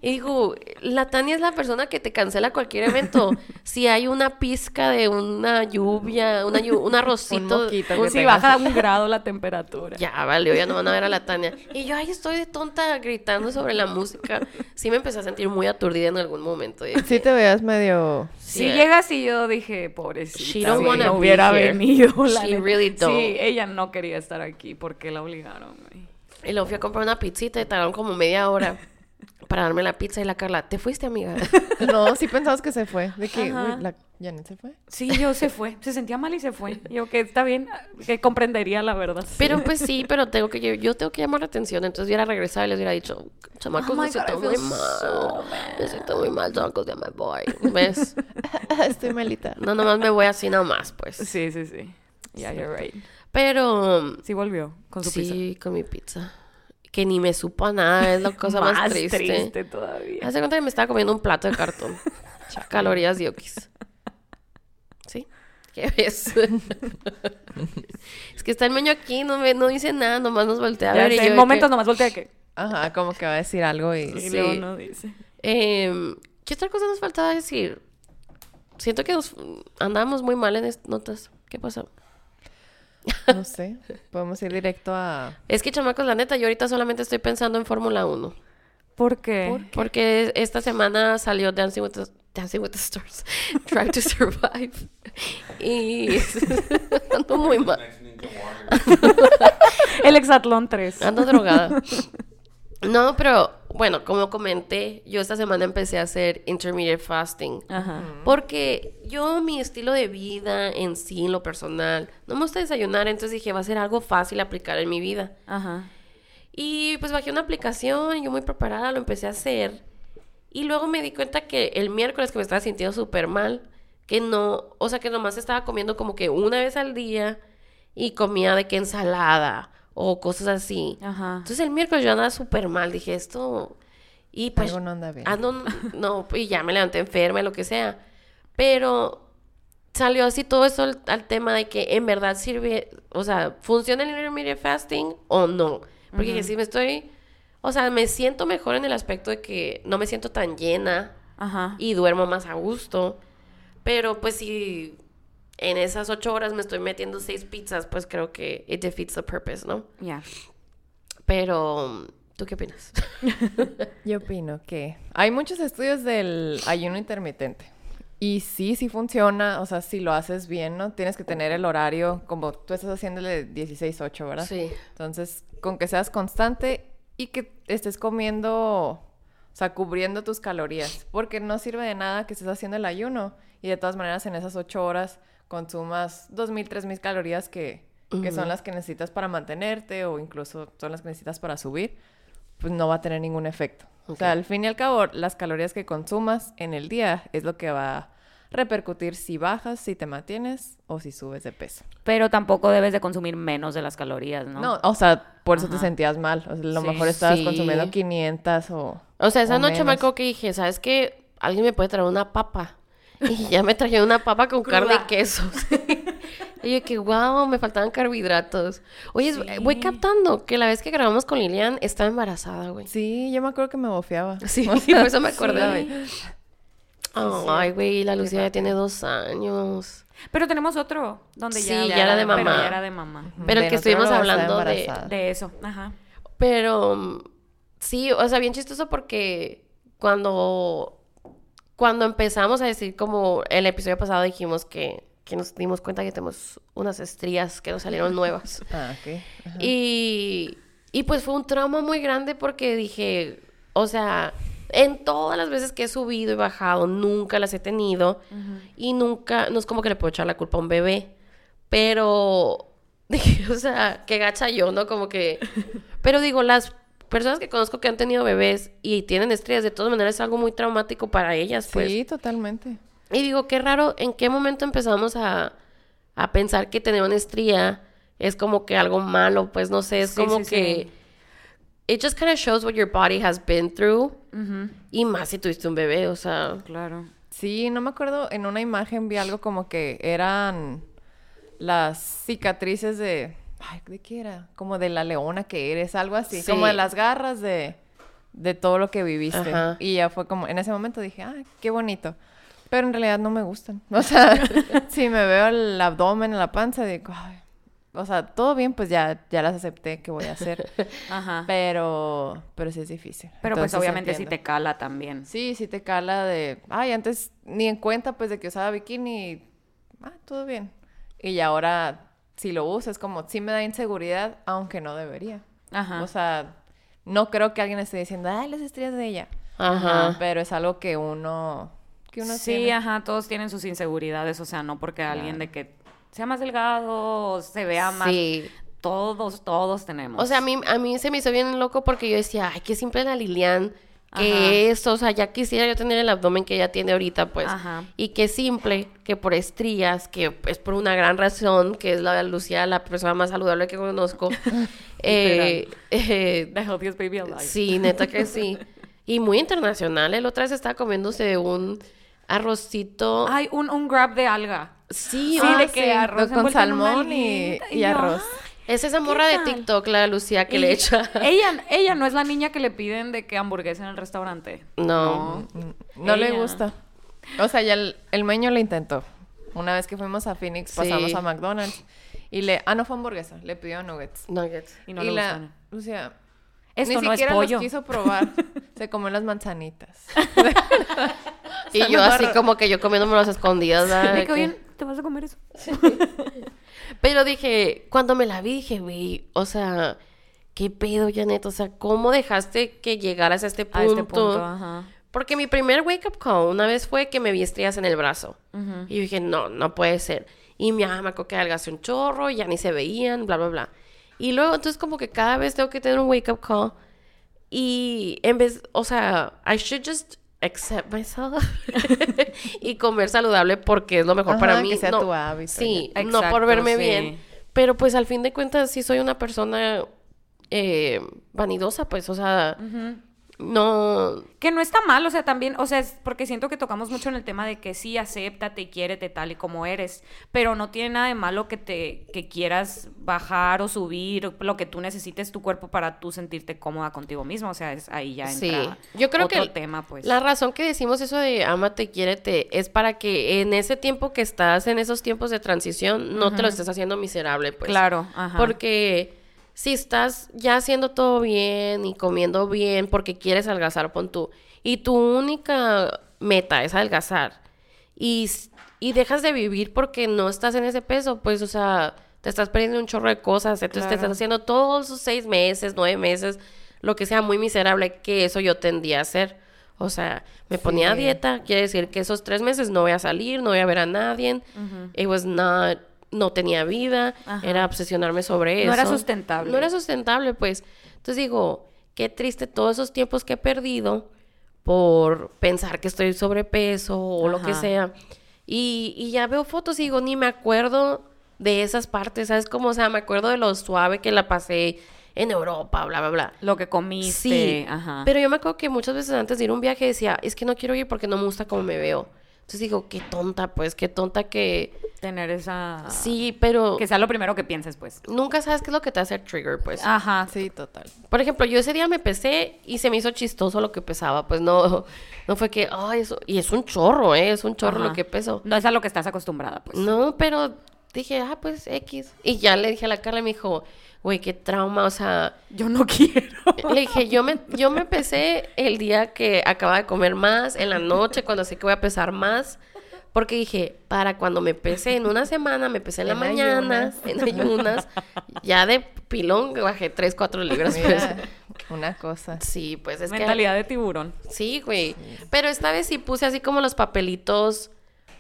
Y digo, la Tania es la persona que te cancela cualquier evento. Si hay una pizca de una lluvia, un arrocito. Un moquito. Si baja un grado la temperatura. Ya, vale, ya no van a ver a la Tania. Y yo ahí estoy de tonta gritando sobre la música. Sí me empecé a sentir muy aturdida en algún momento. Dije, sí te veías medio... Sí, yeah. Llegas y yo dije, pobrecita, si no hubiera venido. She really don't. Sí, ella no quería estar aquí. ¿Por qué la obligaron? Y luego fui a comprar una pizzita y tardaron como media hora para darme la pizza. Y la Carla, ¿te fuiste, amiga? No, sí pensabas que se fue. De que, uy, la Janet se fue. Sí, yo se fue. Se sentía mal y se fue. Yo que está bien, que comprendería la verdad. Pero pues sí, pero yo tengo que llamar la atención. Entonces yo hubiera regresado y les hubiera dicho, chamacos, me siento muy mal. Me siento muy mal, chamacos, ya me voy. ¿Ves? Estoy malita. No, nomás me voy así nomás, pues. Sí. Yeah, you're right. Pero... Sí volvió con su pizza. Sí, con mi pizza. Que ni me supo nada. Es la cosa más triste todavía. Hace cuenta que me estaba comiendo un plato de cartón. Calorías yokis. ¿Sí? ¿Qué ves? Es que está el meño aquí. No dice nada. Nomás nos voltea a ver. En momentos nomás voltea a que... Ajá, como que va a decir algo y... Sí, luego no dice. ¿Qué otra cosa nos faltaba decir? Siento que andábamos muy mal en estas notas. ¿Qué pasó? No sé, podemos ir directo a... Es que, chamacos, la neta, yo ahorita solamente estoy pensando en Fórmula 1. ¿Por qué? Porque esta semana salió Dancing with the Stars, Try to Survive. Y ando muy mal. El Hexatlón 3. Ando drogada. No, pero, bueno, como comenté, yo esta semana empecé a hacer intermittent fasting. Ajá. Porque yo, mi estilo de vida en sí, en lo personal, no me gusta desayunar, entonces dije, va a ser algo fácil aplicar en mi vida. Ajá. Y pues bajé una aplicación y yo muy preparada lo empecé a hacer. Y luego me di cuenta que el miércoles que me estaba sintiendo súper mal, que no, o sea, que nomás estaba comiendo como que una vez al día y comía de que ensalada o cosas así. Ajá. Entonces el miércoles yo andaba súper mal. Dije, esto... Y pues, algo no anda bien. No, y ya me levanté enferma, lo que sea. Pero salió así todo eso al tema de que en verdad sirve... O sea, ¿funciona el intermittent fasting o no? Porque que si me estoy... O sea, me siento mejor en el aspecto de que no me siento tan llena. Ajá. Y duermo más a gusto. Pero pues si... En esas 8 horas me estoy metiendo 6 pizzas, pues creo que it defeats the purpose, ¿no? Yeah. Pero, ¿tú qué opinas? Yo opino que hay muchos estudios del ayuno intermitente. Y sí funciona, o sea, si lo haces bien, ¿no? Tienes que tener el horario, como tú estás haciéndole 16-8, ¿verdad? Sí. Entonces, con que seas constante y que estés comiendo, o sea, cubriendo tus calorías. Porque no sirve de nada que estés haciendo el ayuno. Y de todas maneras, en esas 8 horas... consumas 2,000, 3,000 calorías que son las que necesitas para mantenerte o incluso son las que necesitas para subir, pues no va a tener ningún efecto. Okay. O sea, al fin y al cabo, las calorías que consumas en el día es lo que va a repercutir si bajas, si te mantienes o si subes de peso. Pero tampoco debes de consumir menos de las calorías, ¿no? No, o sea, por eso te sentías mal. O sea, a lo mejor estabas consumiendo 500 o... O sea, esa noche me acuerdo que dije, ¿sabes qué? Alguien me puede traer una papa. Y ya me trajeron una papa con carne y queso. Y yo que, wow, me faltaban carbohidratos. Oye, voy captando que la vez que grabamos con Lilian estaba embarazada, güey. Sí, yo me acuerdo que me bofeaba. Sí, por eso me acordé. Ay, güey, la Lucía ya tiene 2 años. Pero tenemos otro donde sí, ya era de mamá. Pero ya era de mamá. Pero el que estuvimos hablando de eso. Ajá. Pero sí, o sea, bien chistoso porque cuando empezamos a decir, como el episodio pasado dijimos que nos dimos cuenta que tenemos unas estrías que nos salieron nuevas. Ah, ok. Ajá. Y pues fue un trauma muy grande porque dije, o sea, en todas las veces que he subido y bajado, nunca las he tenido. Uh-huh. Y nunca, no es como que le puedo echar la culpa a un bebé. Pero, dije, o sea, qué gacha yo, ¿no? Como que... Pero digo, las personas que conozco que han tenido bebés y tienen estrías, de todas maneras es algo muy traumático para ellas, pues. Sí, totalmente. Y digo, qué raro, ¿en qué momento empezamos a pensar que tener una estría es como que algo malo? Pues no sé, es sí, como sí, que... Sí. It just kind of shows what your body has been through. Uh-huh. Y más si tuviste un bebé, o sea... Claro. Sí, no me acuerdo, en una imagen vi algo como que eran las cicatrices de... Ay, ¿de qué era? Como de la leona que eres, algo así. Sí. Como de las garras de todo lo que viviste. Ajá. Y ya fue como... En ese momento dije, ay, qué bonito. Pero en realidad no me gustan. O sea, si me veo el abdomen, la panza, digo... Ay, o sea, todo bien, pues ya las acepté que voy a hacer. Ajá. Pero sí es difícil. Pero entonces, pues obviamente sí te cala también. Sí, sí te cala de... Ay, antes ni en cuenta pues de que usaba bikini. Ah, todo bien. Y ahora si lo usas como... Sí me da inseguridad, aunque no debería. Ajá. O sea, no creo que alguien esté diciendo... Ay, las estrías de ella. Ajá. Pero es algo que uno sí, tiene. Ajá, todos tienen sus inseguridades. O sea, no porque claro. Alguien de que... sea más delgado, se vea más... Sí. Todos tenemos. O sea, a mí se me hizo bien loco porque yo decía... Ay, qué simple la Lilian. Que es... O sea, ya quisiera yo tener el abdomen que ella tiene ahorita, pues. Ajá. Y qué simple que por estrías... Que es por una gran razón... Que es la de Lucía, la persona más saludable que conozco. The healthiest baby alive. Sí, neta que sí. Y muy internacional. El otra vez estaba comiéndose un arrocito... Ay, un grab de alga. Sí, de que sí, arroz con salmón y arroz. Es esa morra de TikTok, la Lucía, que le echa. Ella no es la niña que le piden de que hamburguesa en el restaurante. No le gusta. O sea, ya el meño le intentó. Una vez que fuimos a Phoenix, pasamos a McDonald's y no fue hamburguesa, le pidió nuggets. Y no le gustan. Lucía, esto no es pollo. Ni siquiera los quiso probar. Se comió las manzanitas. Y yo así como que yo comiéndome las escondidas. De que bien, ¿te vas a comer eso? Sí. Pero dije, cuando me la vi, dije, güey, o sea, ¿qué pedo, Janet? O sea, ¿cómo dejaste que llegaras a este punto? Ajá. Porque mi primer wake-up call una vez fue que me vi estrías en el brazo. Uh-huh. Y yo dije, no puede ser. Y mi mamá que adelgacé un chorro, ya ni se veían, bla, bla, bla. Y luego, entonces, como que cada vez tengo que tener un wake-up call. Y en vez, o sea, I should just... accept myself y comer saludable porque es lo mejor para mí. Que sea tu hábito. Sí, exacto, no por verme bien. Pero pues al fin de cuentas sí soy una persona vanidosa, pues, o sea, no... Que no está mal, o sea, también, o sea, es porque siento que tocamos mucho en el tema de que sí, acéptate y quiérete tal y como eres, pero no tiene nada de malo que quieras bajar o subir lo que tú necesites tu cuerpo para tú sentirte cómoda contigo misma, o sea, ahí ya entra yo creo otro que tema, pues. La razón que decimos eso de ámate y quiérete es para que en ese tiempo que estás, en esos tiempos de transición, no te lo estés haciendo miserable, pues. Claro, ajá. Porque... si estás ya haciendo todo bien y comiendo bien porque quieres adelgazar, pon tú, y tu única meta es adelgazar y dejas de vivir porque no estás en ese peso, pues, o sea, te estás perdiendo un chorro de cosas, entonces te estás haciendo todos esos 6 meses, 9 meses, lo que sea muy miserable, que eso yo tendía a hacer. O sea, me ponía a dieta, quiere decir que esos 3 meses no voy a salir, no voy a ver a nadie, it was not... No tenía vida, era obsesionarme sobre eso. No era sustentable. No era sustentable, pues. Entonces digo, qué triste todos esos tiempos que he perdido por pensar que estoy sobrepeso o lo que sea. Y ya veo fotos y digo, ni me acuerdo de esas partes, ¿sabes cómo? O sea, me acuerdo de lo suave que la pasé en Europa, bla, bla, bla. Lo que comiste. Sí, pero yo me acuerdo que muchas veces antes de ir a un viaje decía, es que no quiero ir porque no me gusta cómo me veo. Entonces digo, qué tonta, pues, qué tonta que... Tener esa... Sí, pero... Que sea lo primero que pienses, pues. Nunca sabes qué es lo que te hace el trigger, pues. Ajá, sí, total. Por ejemplo, yo ese día me pesé y se me hizo chistoso lo que pesaba. Pues no fue que... Ay, eso... Y es un chorro, ¿eh? Es un chorro. Ajá. Lo que peso. No es a lo que estás acostumbrada, pues. No, pero dije, ah, pues, X. Y ya le dije a la Carla y me dijo... Güey, qué trauma, o sea... Yo no quiero. Le dije, yo me pesé el día que acababa de comer más, en la noche, cuando sé que voy a pesar más. Porque dije, para cuando me pesé en una semana, me pesé en la mañana, en ayunas. Ya de pilón bajé 3, 4 libras. Mira, una cosa. Sí, pues es mentalidad que... de tiburón. Sí, güey. Sí. Pero esta vez sí puse así como los papelitos,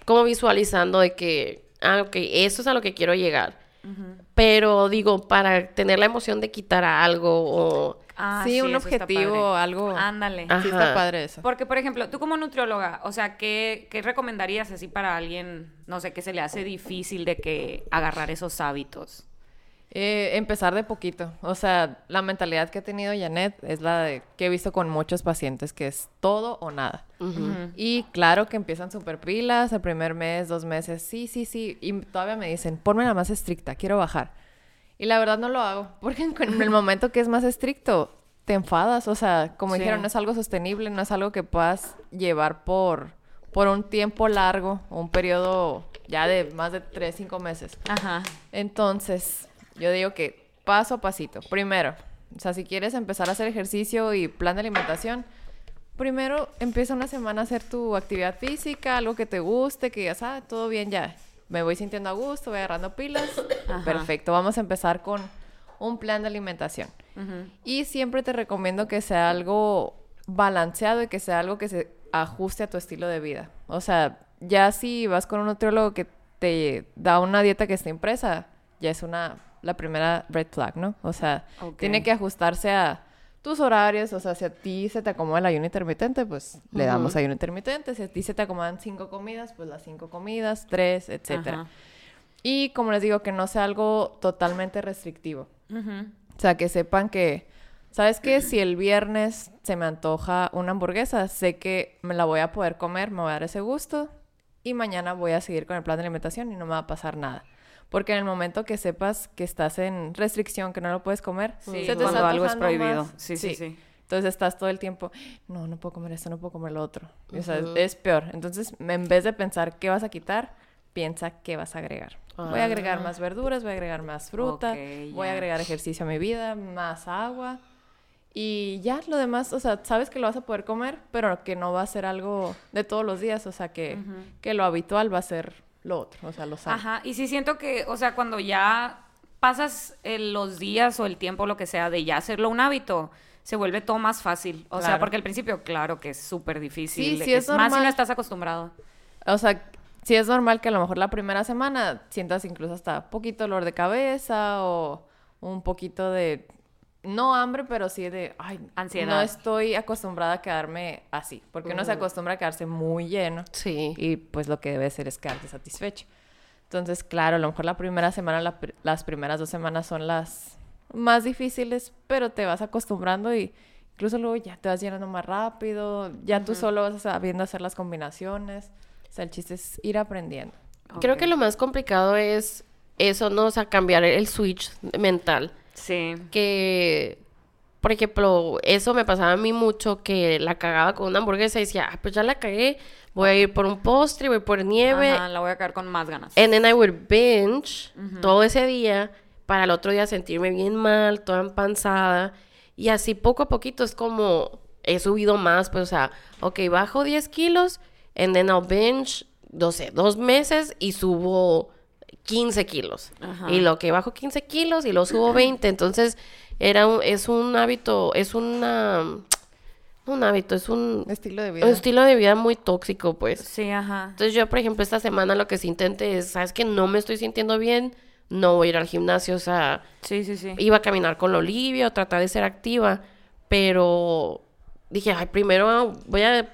como visualizando de que... Ah, ok, eso es a lo que quiero llegar. Uh-huh. Pero digo, para tener la emoción de quitar a algo o... Ah, sí, un objetivo, algo... Ándale. Ajá. Sí, está padre eso. Porque, por ejemplo, tú como nutrióloga, o sea, ¿qué recomendarías así para alguien, no sé, que se le hace difícil de que agarrar esos hábitos? Empezar de poquito. O sea, la mentalidad que ha tenido Janet es la de que he visto con muchos pacientes, que es todo o nada. Uh-huh. Y claro que empiezan súper pilas, el primer mes, 2 meses, sí. Y todavía me dicen, ponme la más estricta, quiero bajar. Y la verdad no lo hago, porque en el momento que es más estricto, te enfadas. O sea, como sí. Dijeron, no es algo sostenible, no es algo que puedas llevar por un tiempo largo, un periodo ya de más de 3-5 meses. Ajá. Entonces... Yo digo que paso a pasito. Primero, o sea, si quieres empezar a hacer ejercicio y plan de alimentación, primero empieza una semana a hacer tu actividad física, algo que te guste, que digas, ah, todo bien ya, me voy sintiendo a gusto, voy agarrando pilas. Ajá. Perfecto, vamos a empezar con un plan de alimentación. Uh-huh. Y siempre te recomiendo que sea algo balanceado y que sea algo que se ajuste a tu estilo de vida. O sea, ya si vas con un nutriólogo que te da una dieta que está impresa, ya es la primera red flag, ¿no? O sea, okay. Tiene que ajustarse a tus horarios. O sea, si a ti se te acomoda el ayuno intermitente, pues le damos ayuno intermitente. Si a ti se te acomodan 5 comidas, pues las 5 comidas, 3, etcétera. Uh-huh. Y como les digo, que no sea algo totalmente restrictivo. Uh-huh. O sea, que sepan que, ¿sabes qué? Si el viernes se me antoja una hamburguesa, sé que me la voy a poder comer, me voy a dar ese gusto y mañana voy a seguir con el plan de alimentación y no me va a pasar nada. Porque en el momento que sepas que estás en restricción, que no lo puedes comer, sí, se te cuando algo es prohibido. Sí. Entonces estás todo el tiempo, no puedo comer esto, no puedo comer lo otro. Uh-huh. O sea, es peor. Entonces, en vez de pensar qué vas a quitar, piensa qué vas a agregar. Ah. Voy a agregar más verduras, voy a agregar más fruta, voy a agregar ejercicio a mi vida, más agua. Y ya lo demás, o sea, sabes que lo vas a poder comer, pero que no va a ser algo de todos los días. O sea, que lo habitual va a ser... lo otro, o sea, lo sano. Ajá, y sí siento que, o sea, cuando ya pasas los días o el tiempo, lo que sea, de ya hacerlo un hábito, se vuelve todo más fácil. O sea, porque al principio, claro que es súper difícil. Sí, es normal. Más si no estás acostumbrado. O sea, sí es normal que a lo mejor la primera semana sientas incluso hasta poquito dolor de cabeza o un poquito de... No hambre, pero sí de... Ay, ansiedad. No estoy acostumbrada a quedarme así. Porque uno se acostumbra a quedarse muy lleno. Sí. Y pues lo que debe ser es quedarte satisfecho. Entonces, claro, a lo mejor la primera semana, las primeras 2 semanas son las más difíciles. Pero te vas acostumbrando y incluso luego ya te vas llenando más rápido. Ya tú solo vas sabiendo hacer las combinaciones. O sea, el chiste es ir aprendiendo. Creo que lo más complicado es eso, ¿no? O sea, cambiar el switch mental. Sí. Que, por ejemplo, eso me pasaba a mí mucho, que la cagaba con una hamburguesa y decía, pues ya la cagué, voy a ir por un postre, voy por nieve. Ajá, la voy a cagar con más ganas. And then I would binge todo ese día para el otro día sentirme bien mal, toda empanzada. Y así poco a poquito es como he subido más, pues, o sea, bajo 10 kilos, and then I'll binge, no sé, 2 meses y subo... 15 kilos. Ajá. Y lo que bajo 15 kilos y lo subo 20. Entonces, es un estilo de vida. Un estilo de vida muy tóxico, pues. Sí, ajá. Entonces, yo, por ejemplo, esta semana lo que sí intenté es, ¿sabes qué? No me estoy sintiendo bien, no voy a ir al gimnasio, o sea... Sí. Iba a caminar con la Olivia o tratar de ser activa, pero dije, primero voy a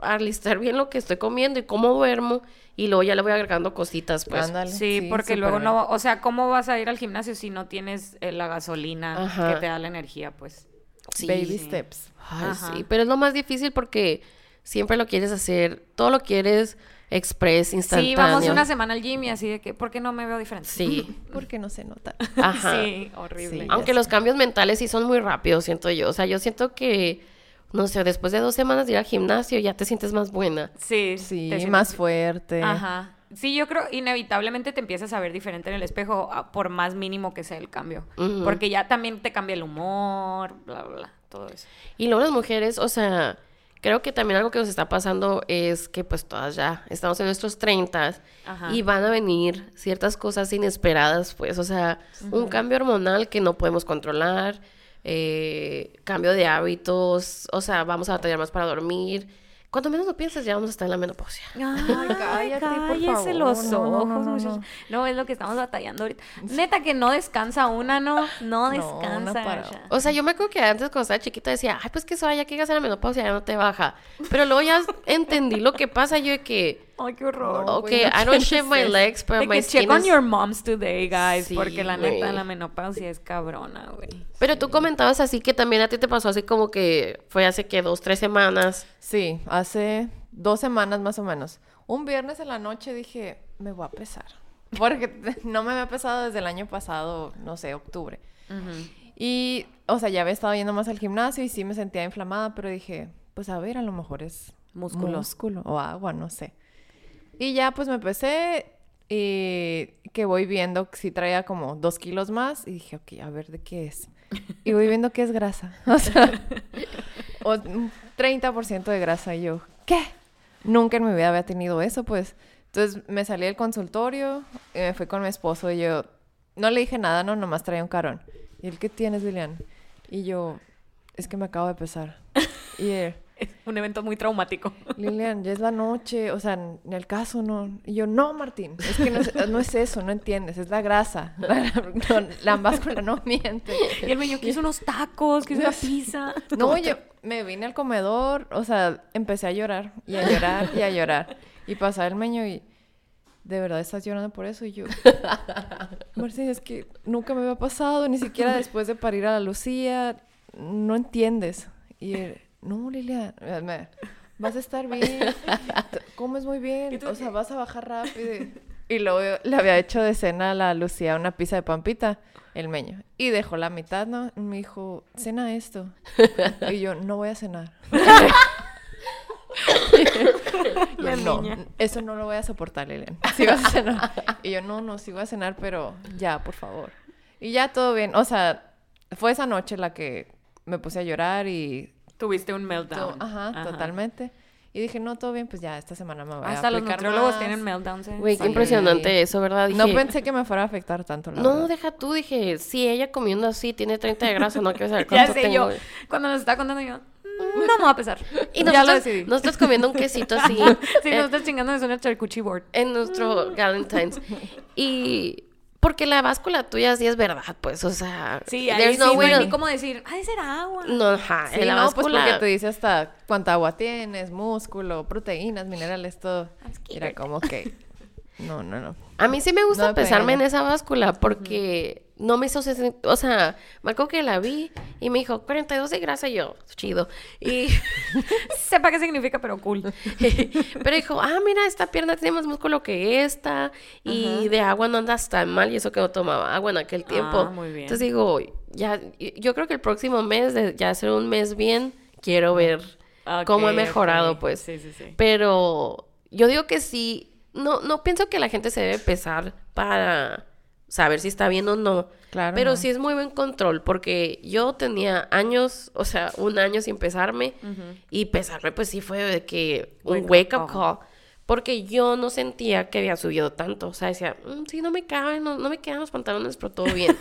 alistar bien lo que estoy comiendo y cómo duermo, y luego ya le voy agregando cositas, pues. Ándale, sí, porque luego no... O sea, ¿cómo vas a ir al gimnasio si no tienes la gasolina que te da la energía, pues? Sí. Baby steps. Ay, sí, pero es lo más difícil porque siempre lo quieres hacer, todo lo quieres express, instantáneo. Sí, vamos una semana al gym y así de que, ¿por qué no me veo diferente? Sí. Porque no se nota. Ajá. Sí, horrible. Sí, aunque los cambios mentales sí son muy rápidos, siento yo. O sea, yo siento que, no sé, después de 2 semanas de ir al gimnasio ya te sientes más buena. Sí. Sí, más fuerte. Ajá. Sí, yo creo, inevitablemente te empiezas a ver diferente en el espejo, por más mínimo que sea el cambio. Uh-huh. Porque ya también te cambia el humor, bla, bla, bla, todo eso. Y luego las mujeres, o sea, creo que también algo que nos está pasando es que pues todas ya estamos en nuestros 30s y van a venir ciertas cosas inesperadas, pues, o sea, un cambio hormonal que no podemos controlar, cambio de hábitos, o sea, vamos a batallar más para dormir. Cuando menos lo piensas, ya vamos a estar en la menopausia. Ay, cállate, por favor. Los ojos, no, es lo que estamos batallando ahorita. Neta que no descansa una, no descansa. No, o sea, yo me acuerdo que antes cuando estaba chiquita decía, ay, pues que eso, ya que llegas a la menopausia, ya no te baja. Pero luego ya entendí lo que pasa, yo de que... Ay, qué horror. No, okay, güey, no I don't shave my legs, but my skin check on your moms today, guys. Sí, porque la neta, güey, la menopausia es cabrona, güey. Pero sí, tú comentabas así que también a ti te pasó así como que fue hace, ¿qué? 2, 3 semanas. Sí, hace 2 semanas más o menos. Un viernes en la noche dije, me voy a pesar. Porque no me había pesado desde el año pasado, no sé, octubre. Uh-huh. Y, o sea, ya había estado yendo más al gimnasio y sí me sentía inflamada, pero dije, pues a ver, a lo mejor es músculo o agua, no sé. Y ya, pues, me pesé y que voy viendo que sí traía como 2 kilos más. Y dije, ok, a ver, ¿de qué es? Y voy viendo que es grasa. O sea, 30% de grasa. Y yo, ¿qué? Nunca en mi vida había tenido eso, pues. Entonces, me salí del consultorio y me fui con mi esposo. Y yo, no le dije nada, no, nomás traía un carón. ¿Y él qué tienes, Lilian? Y yo, es que me acabo de pesar. Y él... Es un evento muy traumático. Lilian, ya es la noche, o sea, en el caso no... Y yo, no, Martín, es que no es eso, no entiendes, es la grasa. La báscula no miente. Y él me dijo, quiso unos tacos, quiso una pizza. No, yo me vine al comedor, o sea, empecé a llorar, y a llorar, y a llorar. Y pasaba el meño y... ¿De verdad estás llorando por eso? Y yo... Martín, es que nunca me había pasado, ni siquiera después de parir a la Lucía, no entiendes. Y él, no, Lilia, vas a estar bien, comes muy bien, o sea, vas a bajar rápido. Y luego le había hecho de cena a la Lucía una pizza de pampita, el meño, y dejó la mitad, ¿no? Y me dijo, cena esto. Y yo, no voy a cenar. Yo, no, eso no lo voy a soportar, Lilian. Sí vas a cenar. Y yo, no, sí voy a cenar, pero ya, por favor. Y ya todo bien, o sea, fue esa noche la que me puse a llorar y... Tuviste un meltdown. Ajá, totalmente. Y dije, no, todo bien, pues ya, esta semana me voy a aplicar. Hasta los nutriólogos tienen meltdowns. Güey, qué impresionante eso, ¿verdad? Dije, no pensé que me fuera a afectar tanto, la verdad. Deja tú, dije, si ella comiendo así tiene 30 de grasa, no quiero saber cuánto tengo. Ya sé, yo, cuando nos estaba contando, yo, no me va a pesar. Y nosotros, ya lo decidí. Nosotros comiendo un quesito así. Sí, nosotros chingándonos una charcuterie board. En nuestro Valentine's. Y... Porque la báscula tuya sí es verdad, pues, o sea... Sí, ahí sí no hay ni cómo decir, ha de ser agua. No, ajá, sí, en la báscula... pues porque te dice hasta cuánta agua tienes, músculo, proteínas, minerales, todo. Era como que... No. A mí sí me gusta pesarme en esa báscula porque no me hizo... O sea, me acuerdo que la vi y me dijo, 42 de grasa, y yo, chido. Y sepa qué significa, pero cool. Pero dijo, mira, esta pierna tiene más músculo que esta y de agua no andas tan mal, y eso que no tomaba agua en aquel tiempo. Ah, muy bien. Entonces digo, ya, yo creo que el próximo mes, ya será un mes bien, quiero ver cómo he mejorado, pues. Sí. Pero yo digo que sí... No pienso que la gente se debe pesar para saber si está bien o no. Claro. Pero sí es muy buen control, porque yo tenía años, o sea, un año sin pesarme. Uh-huh. Y pesarme, pues sí fue de que un wake up call. Porque yo no sentía que había subido tanto. O sea, decía, sí, no me caben, no me quedan los pantalones, pero todo bien.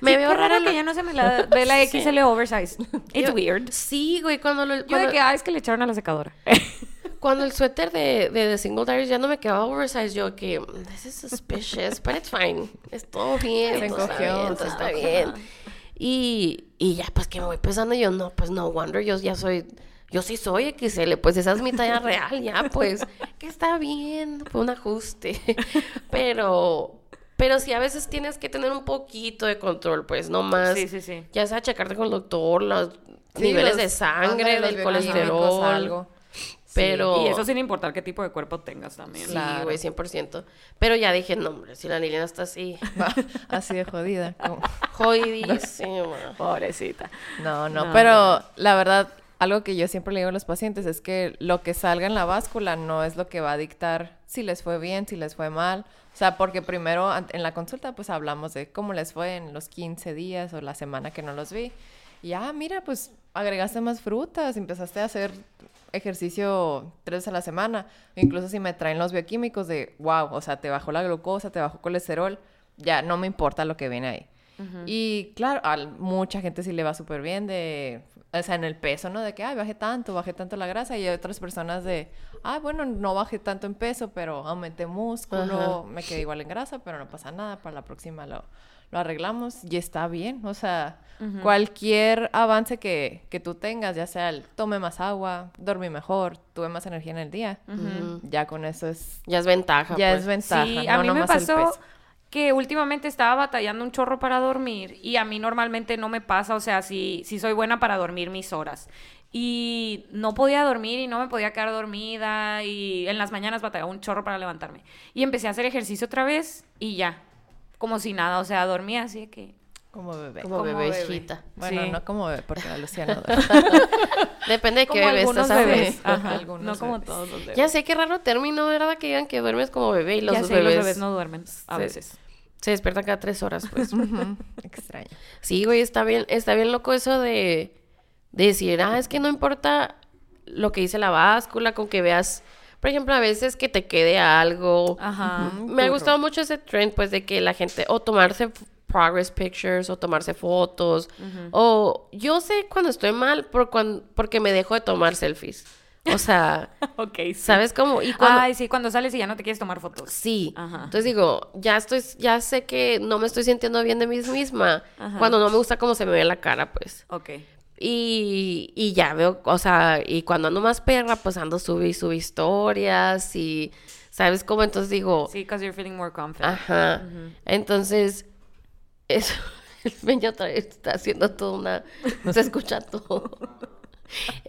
Me sí, veo rara. Que ya no se me la ve la XL oversized. It's weird. Sí, güey, cuando de que, es que le echaron a la secadora. Cuando el suéter de The Singles Diaries ya no me quedaba oversized, yo que, this is suspicious, but it's fine. Es todo bien, todo está bien. Y ya, pues, que me voy pensando, yo, no, pues, no wonder, yo ya soy... Yo sí soy XL, pues esa es mi talla real, ya, pues, que está bien, fue un ajuste. Pero sí, a veces tienes que tener un poquito de control, pues, no más. Sí. Ya sea checarte con el doctor, los niveles de sangre, del colesterol. Algo. Pero... sí, y eso sin importar qué tipo de cuerpo tengas también. Sí, güey, claro. 100%. Pero ya dije, no, hombre, si la Liliana está así... así de jodida. Como... jodidísima. Pobrecita. No, pero la verdad, algo que yo siempre le digo a los pacientes es que lo que salga en la báscula no es lo que va a dictar si les fue bien, si les fue mal. O sea, porque primero en la consulta pues hablamos de cómo les fue en los 15 días o la semana que no los vi. Y mira, pues agregaste más frutas, empezaste a hacer ejercicio 3 veces a la semana. Incluso si me traen los bioquímicos de, wow, o sea, te bajó la glucosa, te bajó colesterol, ya no me importa lo que viene ahí. Uh-huh. Y claro, a mucha gente sí le va súper bien de, o sea, en el peso, ¿no? De que, bajé tanto la grasa. Y hay otras personas de, bueno, no bajé tanto en peso, pero aumenté músculo, uh-huh, me quedé igual en grasa, pero no pasa nada, para la próxima lo arreglamos y está bien. O sea, uh-huh, cualquier avance que tú tengas, ya sea el tome más agua, dormí mejor, tuve más energía en el día, uh-huh, ya con eso es... ya es ventaja. Ya pues. Es ventaja, sí, no, a mí me pasó que últimamente estaba batallando un chorro para dormir y a mí normalmente no me pasa, o sea, sí soy buena para dormir mis horas. Y no podía dormir y no me podía quedar dormida y en las mañanas batallaba un chorro para levantarme. Y empecé a hacer ejercicio otra vez y ya, como si nada, o sea, dormía así que... Como bebé. Bueno, sí. No como bebé, porque la Luciana depende de qué bebé estás hablando. Ajá, algunos no como bebés. Todos los bebés. Ya sé, qué raro término, ¿verdad? Que digan que duermes como bebé y los dos bebés. Ya sé, los bebés no duermen a veces. Se despiertan cada 3 horas, pues. Uh-huh. Extraño. Sí, güey, está bien loco eso de decir, es que no importa lo que dice la báscula, con que veas... Por ejemplo, a veces que te quede algo. Ajá. Me ha gustado mucho ese trend, pues, de que la gente... o tomarse... progress pictures o tomarse fotos, uh-huh, o yo sé cuando estoy mal porque me dejo de tomar selfies, o sea, okay, sí, ¿sabes cómo? Y cuando... sí, cuando sales y ya no te quieres tomar fotos. Sí, ajá. Entonces digo, ya sé que no me estoy sintiendo bien de mí misma, ajá, cuando no me gusta cómo se me ve la cara, pues. Okay. Y ya veo, o sea, y cuando ando más perra, pues ando subí historias y, ¿sabes cómo? Entonces digo... sí, because you're feeling more confident. Ajá. Uh-huh. Entonces... eso, el Peña está haciendo toda una... se escucha todo.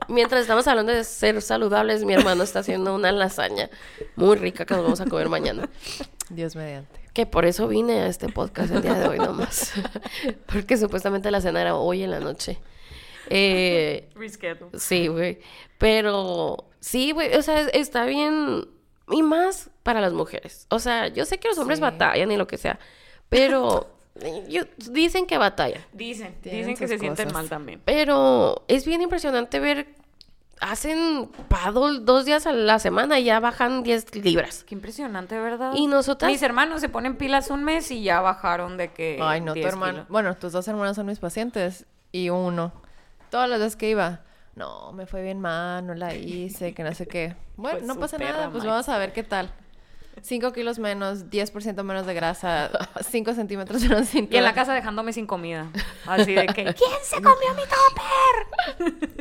Mientras estamos hablando de ser saludables, mi hermano está haciendo una lasaña muy rica que nos vamos a comer mañana. Dios mediante. Que por eso vine a este podcast el día de hoy nomás. Porque supuestamente la cena era hoy en la noche. Reschedule. Sí, güey. Pero sí, güey, o sea, está bien. Y más para las mujeres. O sea, yo sé que los hombres batallan y lo que sea, pero... dicen que batalla. Dicen que se sienten mal también. Pero es bien impresionante ver. Hacen paddle 2 días a la semana y ya bajan 10 libras. Qué impresionante, ¿verdad? Y nosotras... mis hermanos se ponen pilas un mes y ya bajaron de que... ay, no, tu hermano... bueno, tus 2 hermanas son mis pacientes. Y uno, todas las veces que iba, no, me fue bien mal, no la hice, que no sé qué. Bueno, pues no pasa nada, pues vamos a ver qué tal. 5 kilos menos, 10% menos de grasa, 5 centímetros menos de cintura. Y en la casa dejándome sin comida. Así de que, ¿quién se comió mi topper?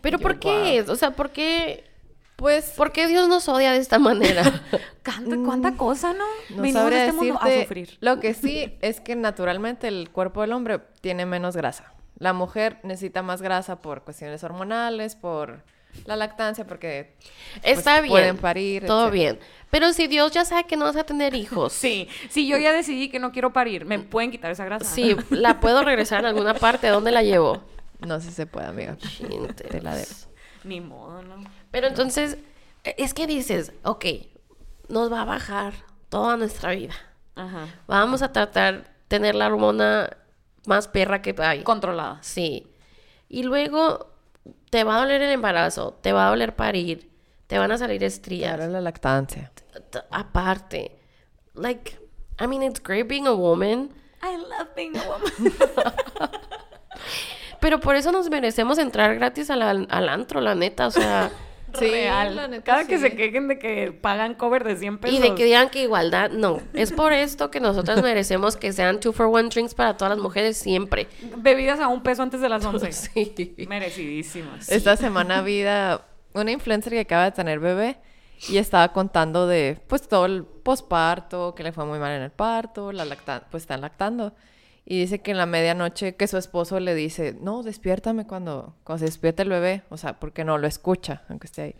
¿Pero por qué? Wow. O sea, ¿por qué? Pues... ¿por qué Dios nos odia de esta manera? ¿Cuánta cosa, no? No sabría decirte, a sufrir. Lo que sí es que naturalmente el cuerpo del hombre tiene menos grasa. La mujer necesita más grasa por cuestiones hormonales, por... la lactancia, porque pues, está bien, pueden parir, todo etcétera. Bien, pero si Dios ya sabe que no vas a tener hijos, sí, yo ya decidí que no quiero parir, me pueden quitar esa grasa. Sí, la puedo regresar en alguna parte. ¿Dónde la llevo? No sé si se puede, amiga. Te la debo. Ni modo, ¿no? Pero entonces, es que dices, ok, nos va a bajar toda nuestra vida. Ajá. Vamos a tratar tener la hormona más perra que hay. Controlada. Sí. Y luego... te va a doler el embarazo, te va a doler parir, te van a salir estrías. Claro, la lactancia. Aparte, like, I mean, it's great being a woman. I love being a woman. Pero por eso nos merecemos entrar gratis al antro, la neta, o sea... sí, real. La neta, cada que se quejen de que pagan cover de $100. Y de que digan que igualdad, no. Es por esto que nosotras merecemos que sean 2-for-1 drinks para todas las mujeres siempre. Bebidas a $1 antes de las 11. Sí. Merecidísimas. Sí. Esta semana vi una influencer que acaba de tener bebé y estaba contando de, pues, todo el posparto, que le fue muy mal en el parto, pues están lactando. Y dice que en la medianoche que su esposo le dice, no, despiértame cuando se despierte el bebé. O sea, porque no lo escucha, aunque esté ahí.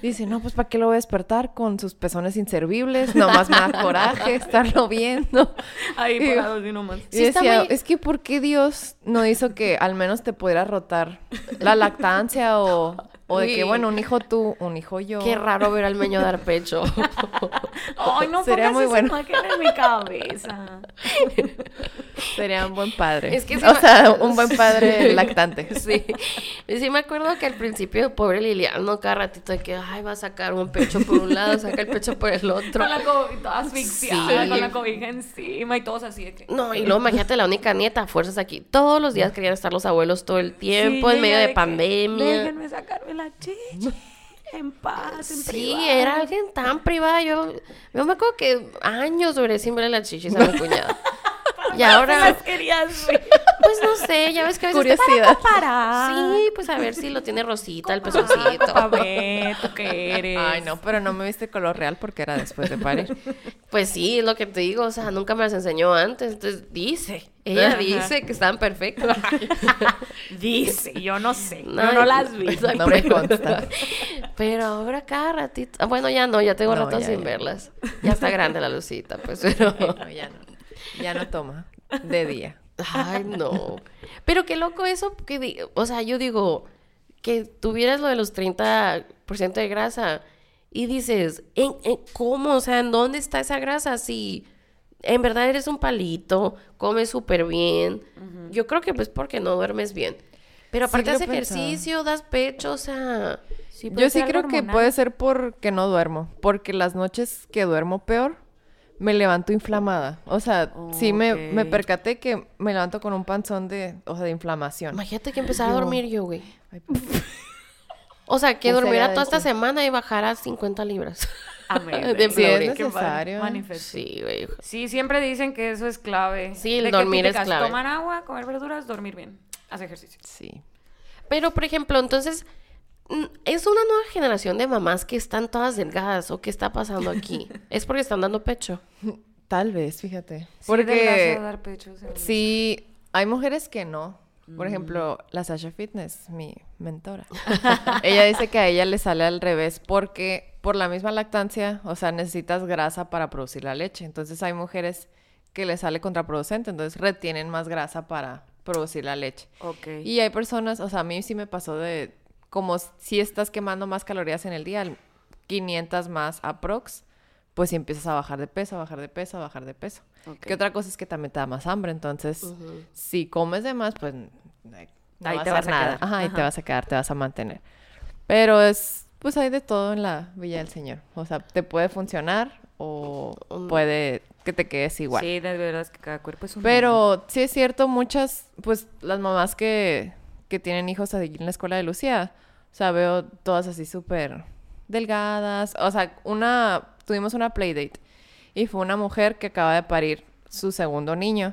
Dice, no, pues, ¿para qué lo voy a despertar con sus pezones inservibles? Nomás me da coraje estarlo viendo. Ahí parado, así nomás. Y sí, decía, muy... es que ¿por qué Dios no hizo que al menos te pudiera rotar la lactancia o de que, bueno, un hijo tú, un hijo yo? Qué raro ver al meño dar pecho. Ay, no pongas esa imagen en mi cabeza. Sería un buen padre. Es que sí, o sea, un buen padre lactante. Sí. Y sí me acuerdo que al principio, pobre Lilian, no, cada ratito de que, ay, va a sacar un pecho por un lado, saca el pecho por el otro. Con la cobija, asfixiada, sí, con la cobija encima y todos así de que... No, y luego imagínate la única nieta, fuerzas aquí. Todos los días querían estar los abuelos todo el tiempo, sí, en medio de pandemia. Déjenme sacarme la chicha. En paz, en privada. Sí, era alguien tan privada. Yo me acuerdo que años duré sin ver las chichis a mi cuñada. Y ahora las querías ver. Pues no sé, ya ves que a veces curiosidad. Para sí, pues a ver si lo tiene rosita el pezoncito. A ver, ¿tú qué eres? Ay, no, pero no me viste color real porque era después de parir. Pues sí, es lo que te digo, o sea, nunca me las enseñó antes, entonces dice, ella ajá, dice que estaban perfectas. Dice, yo no sé, no, yo no las vi. No me consta. Pero ahora cada ratito, bueno, ya no, ya tengo rato sin verlas. Ya está grande la Lucita, pues, pero no, ya no. Ya no toma de día. Ay, no. Pero qué loco eso. Que, o sea, yo digo, que tuvieras lo de los 30% de grasa y dices, ¿cómo? O sea, ¿en dónde está esa grasa? Si en verdad eres un palito, comes súper bien. Uh-huh. Yo creo que pues porque no duermes bien. Pero aparte sí, haces ejercicio, das pecho, o sea... Sí, yo sí creo hormonal. Que puede ser porque no duermo. Porque las noches que duermo peor, me levanto inflamada. O sea, oh, sí me percaté que me levanto con un panzón de... O sea, de inflamación. Imagínate que empezara a dormir yo, güey. Ay, o sea, que dormirá toda esta semana y bajará 50 libras. Amén. De sí, es necesario. Sí, güey. Sí, siempre dicen que eso es clave. Sí, el dormir es clave. Tomar agua, comer verduras, dormir bien. Hacer ejercicio. Sí. Pero, por ejemplo, entonces... ¿Es una nueva generación de mamás que están todas delgadas o qué está pasando aquí? ¿Es porque están dando pecho? Tal vez, fíjate. Sí, porque dar pecho, sí, hay mujeres que no. Por ejemplo, la Sasha Fitness, mi mentora. Ella dice que a ella le sale al revés porque por la misma lactancia, o sea, necesitas grasa para producir la leche. Entonces hay mujeres que les sale contraproducente, entonces retienen más grasa para producir la leche. Okay. Y hay personas, o sea, a mí sí me pasó de... Como si estás quemando más calorías en el día, 500 más aprox, pues si empiezas a bajar de peso, a bajar de peso, a bajar de peso. Okay. Que otra cosa es que también te da más hambre, entonces si comes de más, pues no ahí vas te vas a nada. Ajá, ahí te vas a quedar, te vas a mantener. Pero es, pues hay de todo en la Villa del Señor. O sea, te puede funcionar o puede que te quedes igual. Sí, de verdad es que cada cuerpo es un... Pero sí es cierto, muchas, pues las mamás que tienen hijos aquí en la escuela de Lucía, o sea, veo todas así súper delgadas. O sea, tuvimos una playdate y fue una mujer que acaba de parir su segundo niño.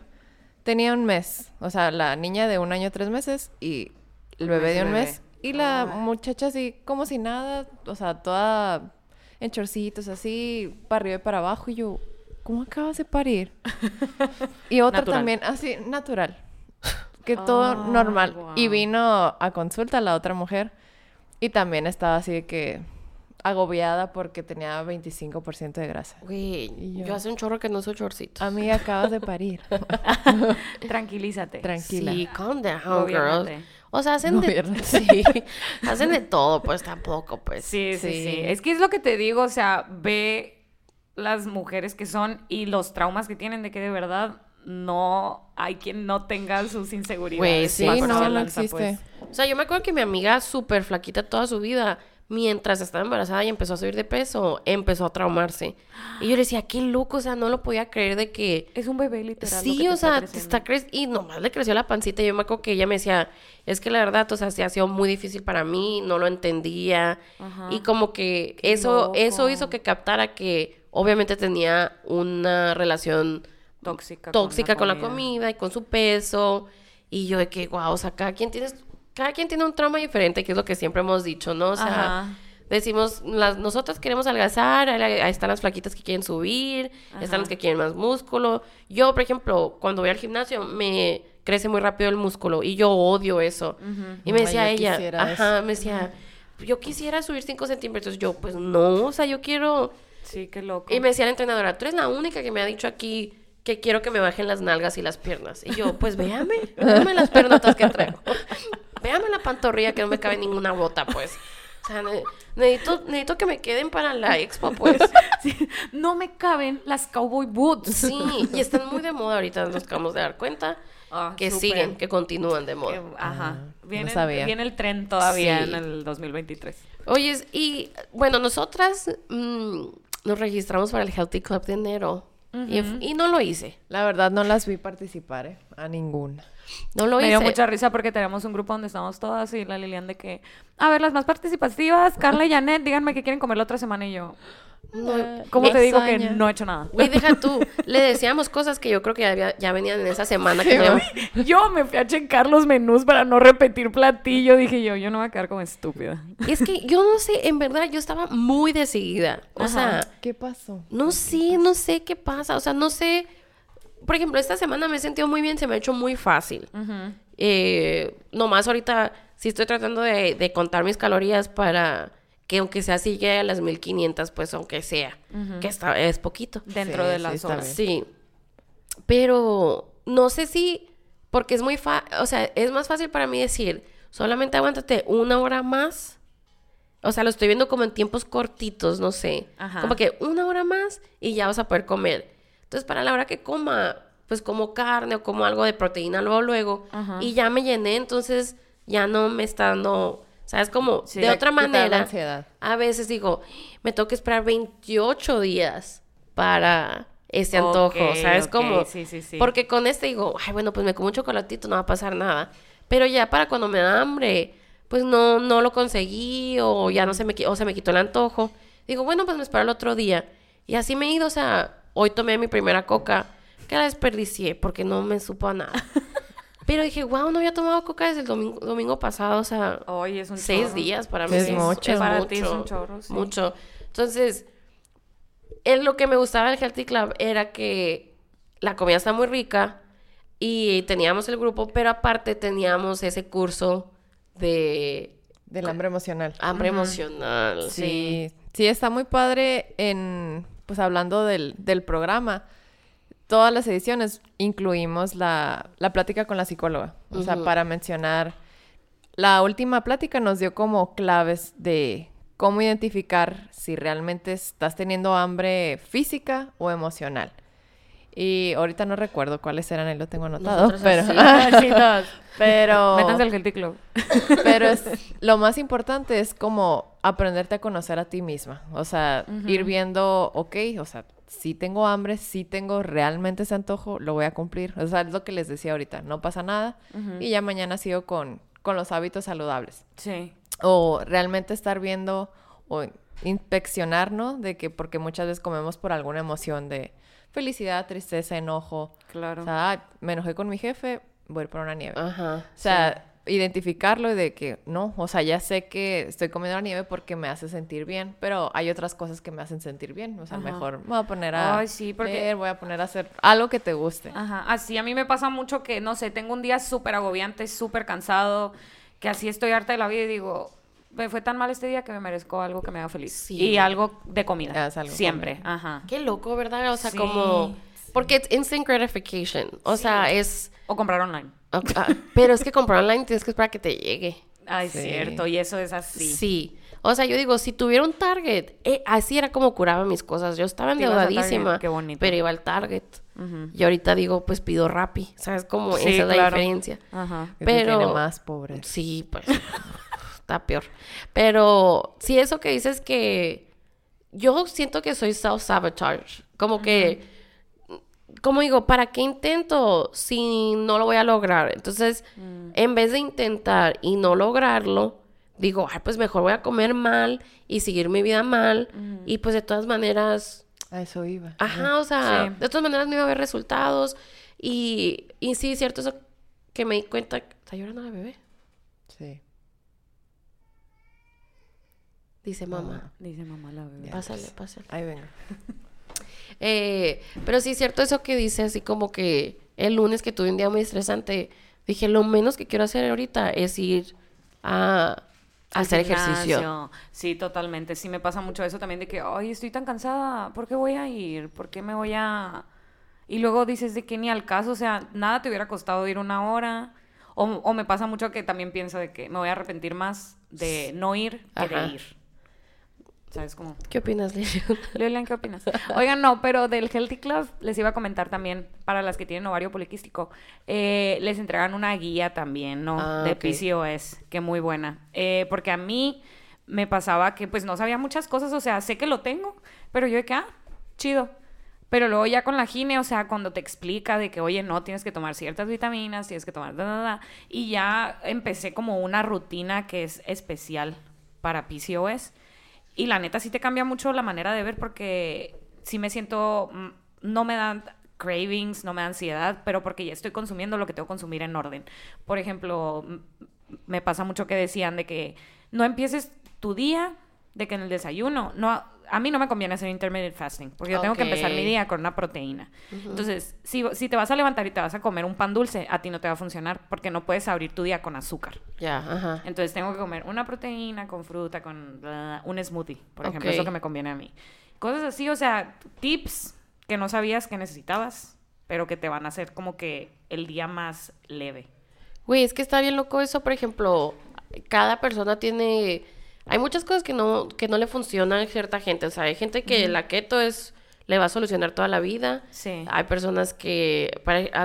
Tenía un mes, o sea, la niña de 1 año 3 meses y el bebé de 1 mes. Y la muchacha así como si nada, o sea, toda en chorcitos así, para arriba y para abajo. Y yo, ¿cómo acabas de parir? Y otra natural. También así, natural. Que todo normal. Wow. Y vino a consulta la otra mujer y también estaba así de que agobiada porque tenía 25% de grasa. Güey, yo hace un chorro que no uso chorcitos. Amiga, acabas de parir. Tranquilízate. Tranquila. Sí, calm down, girl. O sea, hacen de todo, pues tampoco, pues. Sí. Es que es lo que te digo, o sea, ve las mujeres que son y los traumas que tienen de que de verdad... No, hay quien no tenga sus inseguridades. Pues sí, no existe. Pues. O sea, yo me acuerdo que mi amiga súper flaquita toda su vida, mientras estaba embarazada y empezó a subir de peso, empezó a traumarse. Y yo le decía, qué loco, o sea, no lo podía creer de que... Es un bebé literal. Sí, o sea, y nomás le creció la pancita. Y yo me acuerdo que ella me decía, es que la verdad, o sea, se ha sido muy difícil para mí, no lo entendía. Ajá. Y como que eso hizo que captara que obviamente tenía una relación... Tóxica con la comida y con su peso. Y yo de que, wow, o sea, cada quien tiene un trauma diferente, que es lo que siempre hemos dicho, ¿no? O sea, decimos, nosotras queremos adelgazar, ahí están las flaquitas que quieren subir, están las que quieren más músculo. Yo, por ejemplo, cuando voy al gimnasio, me crece muy rápido el músculo y yo odio eso. Y me decía ella, me decía... yo quisiera subir 5 centímetros. Yo, pues no, o sea, yo quiero... Sí, qué loco. Y me decía la entrenadora, tú eres la única que me ha dicho aquí que quiero que me bajen las nalgas y las piernas. Y yo, pues véame las pernotas que traigo. Véame la pantorrilla que no me cabe ninguna bota, pues. O sea, necesito que me queden para la expo, pues. Sí, no me caben las cowboy boots. Sí, y están muy de moda ahorita, nos acabamos de dar cuenta. Oh, que super. Siguen, que continúan de moda. Ajá. Viene el tren todavía, sí, en el 2023. Oyes, y bueno, nosotras nos registramos para el Healthy Club de enero. Uh-huh. Y no lo hice. La verdad, no las vi participar, a ninguna. No lo hice. Me dio mucha risa porque tenemos un grupo donde estamos todas y la Lilian de que, a ver, las más participativas, Carla y Janet, díganme qué quieren comer la otra semana y yo... No, ¿cómo te digo que no he hecho nada? Güey, deja tú. Le decíamos cosas que yo creo que ya venían en esa semana. Sí, que yo me fui a checar los menús para no repetir platillo. Dije yo no voy a quedar como estúpida. Y es que yo no sé, en verdad, yo estaba muy decidida. O sea... ¿Qué pasó? No sé qué pasa. O sea, no sé... Por ejemplo, esta semana me he sentido muy bien. Se me ha hecho muy fácil. Uh-huh. Nomás ahorita sí estoy tratando de contar mis calorías para... que aunque sea así, llegue a las 1500, pues, aunque sea, uh-huh, que es poquito. Dentro de las horas. Sí. Pero no sé si, porque es muy fácil, o sea, es más fácil para mí decir, solamente aguántate una hora más. O sea, lo estoy viendo como en tiempos cortitos, no sé. Ajá. Como que una hora más y ya vas a poder comer. Entonces, para la hora que coma, pues, como carne o como algo de proteína luego, uh-huh, y ya me llené, entonces, ya no me está dando... ¿Sabes? Como, sí, de otra manera, a veces digo, me tengo que esperar 28 días para este antojo, ¿sabes? Como, sí. Porque con este digo, ay, bueno, pues me como un chocolatito, no va a pasar nada. Pero ya para cuando me da hambre, pues no lo conseguí, o ya no se me quitó el antojo. Digo, bueno, pues me espero el otro día. Y así me he ido, o sea, hoy tomé mi primera coca, que la desperdicié porque no me supo a nada. Pero dije, wow, no había tomado coca desde el domingo pasado, o sea... Hoy es un 6 días para mí. Es mucho. Para ti es un chorro, sí. Mucho. Entonces, lo que me gustaba del Healthy Club era que la comida está muy rica y teníamos el grupo, pero aparte teníamos ese curso de... Del hambre emocional. Hambre, uh-huh, emocional, sí. Sí, está muy padre en... Pues hablando del programa... Todas las ediciones incluimos la plática con la psicóloga. O sea, para mencionar... La última plática nos dio como claves de cómo identificar si realmente estás teniendo hambre física o emocional. Y ahorita no recuerdo cuáles eran, ahí lo tengo anotado. Pero... Sí, pero... Métanse al Healthy Club. Pero lo más importante es como aprenderte a conocer a ti misma. O sea, ir viendo, o sea... Si tengo hambre, si tengo realmente ese antojo, lo voy a cumplir. O sea, es lo que les decía ahorita. No pasa nada. Uh-huh. Y ya mañana sigo con los hábitos saludables. Sí. O realmente estar viendo o inspeccionarnos de que... Porque muchas veces comemos por alguna emoción de felicidad, tristeza, enojo. Claro. O sea, me enojé con mi jefe, voy a ir por una nieve. Ajá. O sea, sí, identificarlo de que no. O sea, ya sé que estoy comiendo la nieve porque me hace sentir bien, pero hay otras cosas que me hacen sentir bien. O sea, ajá, mejor me voy a poner a leer, voy a poner a hacer algo que te guste. Ajá, así a mí me pasa mucho que, no sé, tengo un día súper agobiante, súper cansado, que así estoy harta de la vida y digo, me fue tan mal este día que me merezco algo que me haga feliz. Sí. Y algo de comida. Algo siempre. Comida. Ajá. Qué loco, ¿verdad? O sea, sí, como... Porque es instant gratification. O sea, es... O comprar online. Okay. Pero es que comprar online tienes que esperar que te llegue. Ay, sí, cierto. Y eso es así. Sí. O sea, yo digo, si tuviera un Target, así era como curaba mis cosas. Yo estaba endeudadísima, pero iba al Target. Uh-huh. Y ahorita digo, pues pido Rappi. ¿Sabes cómo? Sí, esa es la diferencia. Ajá. Pero... Tiene más, pobre. Sí, pues. Está peor. Pero si eso que dices que... Yo siento que soy self-sabotage. Como que... Como digo, ¿para qué intento si no lo voy a lograr? Entonces, en vez de intentar y no lograrlo, digo, ay, pues mejor voy a comer mal y seguir mi vida mal. Mm. Y pues de todas maneras... A eso iba. Ajá, o sea, sí, de todas maneras no iba a haber resultados. Y sí, cierto, eso que me di cuenta... ¿Está llorando la bebé? Sí. Dice mamá. Dice mamá la bebé. Pásale. Ahí venga. Pero sí es cierto eso que dice, así como que el lunes que tuve un día muy estresante, dije, lo menos que quiero hacer ahorita es ir a hacer ejercicio. Sí, totalmente. Sí, me pasa mucho eso también de que, ay, estoy tan cansada, ¿por qué voy a ir? ¿Por qué me voy a...? Y luego dices de que ni al caso, o sea, nada te hubiera costado ir una hora. O me pasa mucho que también pienso de que me voy a arrepentir más de no ir que de ir. ¿Sabes cómo? ¿Qué opinas, Lilian? Lilian, ¿qué opinas? Oigan, no, pero del Healthy Club les iba a comentar también, para las que tienen ovario poliquístico, les entregan una guía también, ¿no? De PCOS, que muy buena. Porque a mí me pasaba que, pues, no sabía muchas cosas, o sea, sé que lo tengo, pero yo de que, chido. Pero luego ya con la gine, o sea, cuando te explica de que, oye, no, tienes que tomar ciertas vitaminas, tienes que tomar... Y ya empecé como una rutina que es especial para PCOS. Y la neta sí te cambia mucho la manera de ver, porque sí me siento... No me dan cravings, no me da ansiedad, pero porque ya estoy consumiendo lo que tengo que consumir en orden. Por ejemplo, me pasa mucho que decían de que no empieces tu día, de que en el desayuno... A mí no me conviene hacer intermittent fasting, porque yo tengo que empezar mi día con una proteína. Uh-huh. Entonces, si te vas a levantar y te vas a comer un pan dulce, a ti no te va a funcionar, porque no puedes abrir tu día con azúcar. Ya, ajá. Entonces, tengo que comer una proteína con fruta, con un smoothie, por ejemplo. Es lo que me conviene a mí. Cosas así, o sea, tips que no sabías que necesitabas, pero que te van a hacer como que el día más leve. Güey, es que está bien loco eso. Por ejemplo, cada persona tiene... Hay muchas cosas que no le funcionan a cierta gente. O sea, hay gente que la keto le va a solucionar toda la vida. Sí. Hay personas que...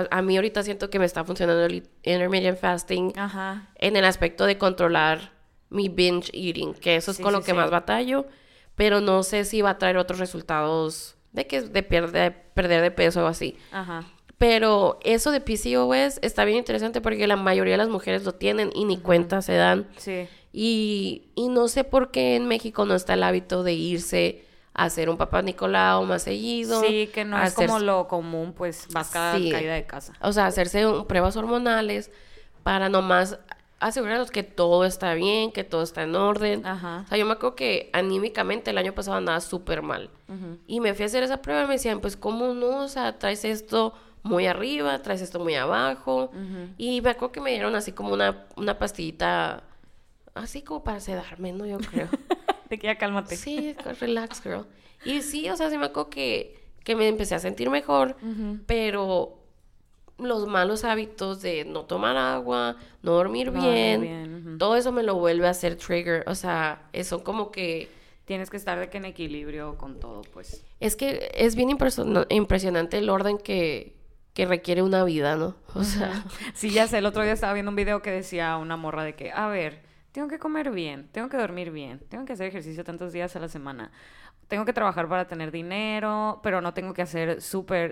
A mí ahorita siento que me está funcionando el intermittent fasting. Ajá. En el aspecto de controlar mi binge eating, que eso es con lo que más batallo. Pero no sé si va a traer otros resultados de perder de peso o así. Ajá. Pero eso de PCOS está bien interesante, porque la mayoría de las mujeres lo tienen y ni cuenta se dan. Sí. Y no sé por qué en México no está el hábito de irse a hacer un papá Nicolau más seguido. Sí, que no es como lo común, pues vas cada caída de casa. O sea, hacerse pruebas hormonales para nomás asegurarnos que todo está bien, que todo está en orden. Ajá. O sea, yo me acuerdo que anímicamente el año pasado andaba súper mal. Uh-huh. Y me fui a hacer esa prueba y me decían, pues, ¿cómo no? O sea, traes esto muy arriba, traes esto muy abajo. Uh-huh. Y me acuerdo que me dieron así como una pastillita... Así como para sedarme, ¿no? Yo creo. De que ya cálmate. Sí, relax, girl. Y sí, o sea, sí me acuerdo que me empecé a sentir mejor, pero los malos hábitos de no tomar agua, no dormir bien, todo eso me lo vuelve a hacer trigger. O sea, eso como que... Tienes que estar de que en equilibrio con todo, pues. Es que es bien impresionante el orden que requiere una vida, ¿no? O sea... Sí, ya sé. El otro día estaba viendo un video que decía una morra de que, a ver... Tengo que comer bien, tengo que dormir bien, tengo que hacer ejercicio tantos días a la semana, tengo que trabajar para tener dinero, pero no tengo que hacer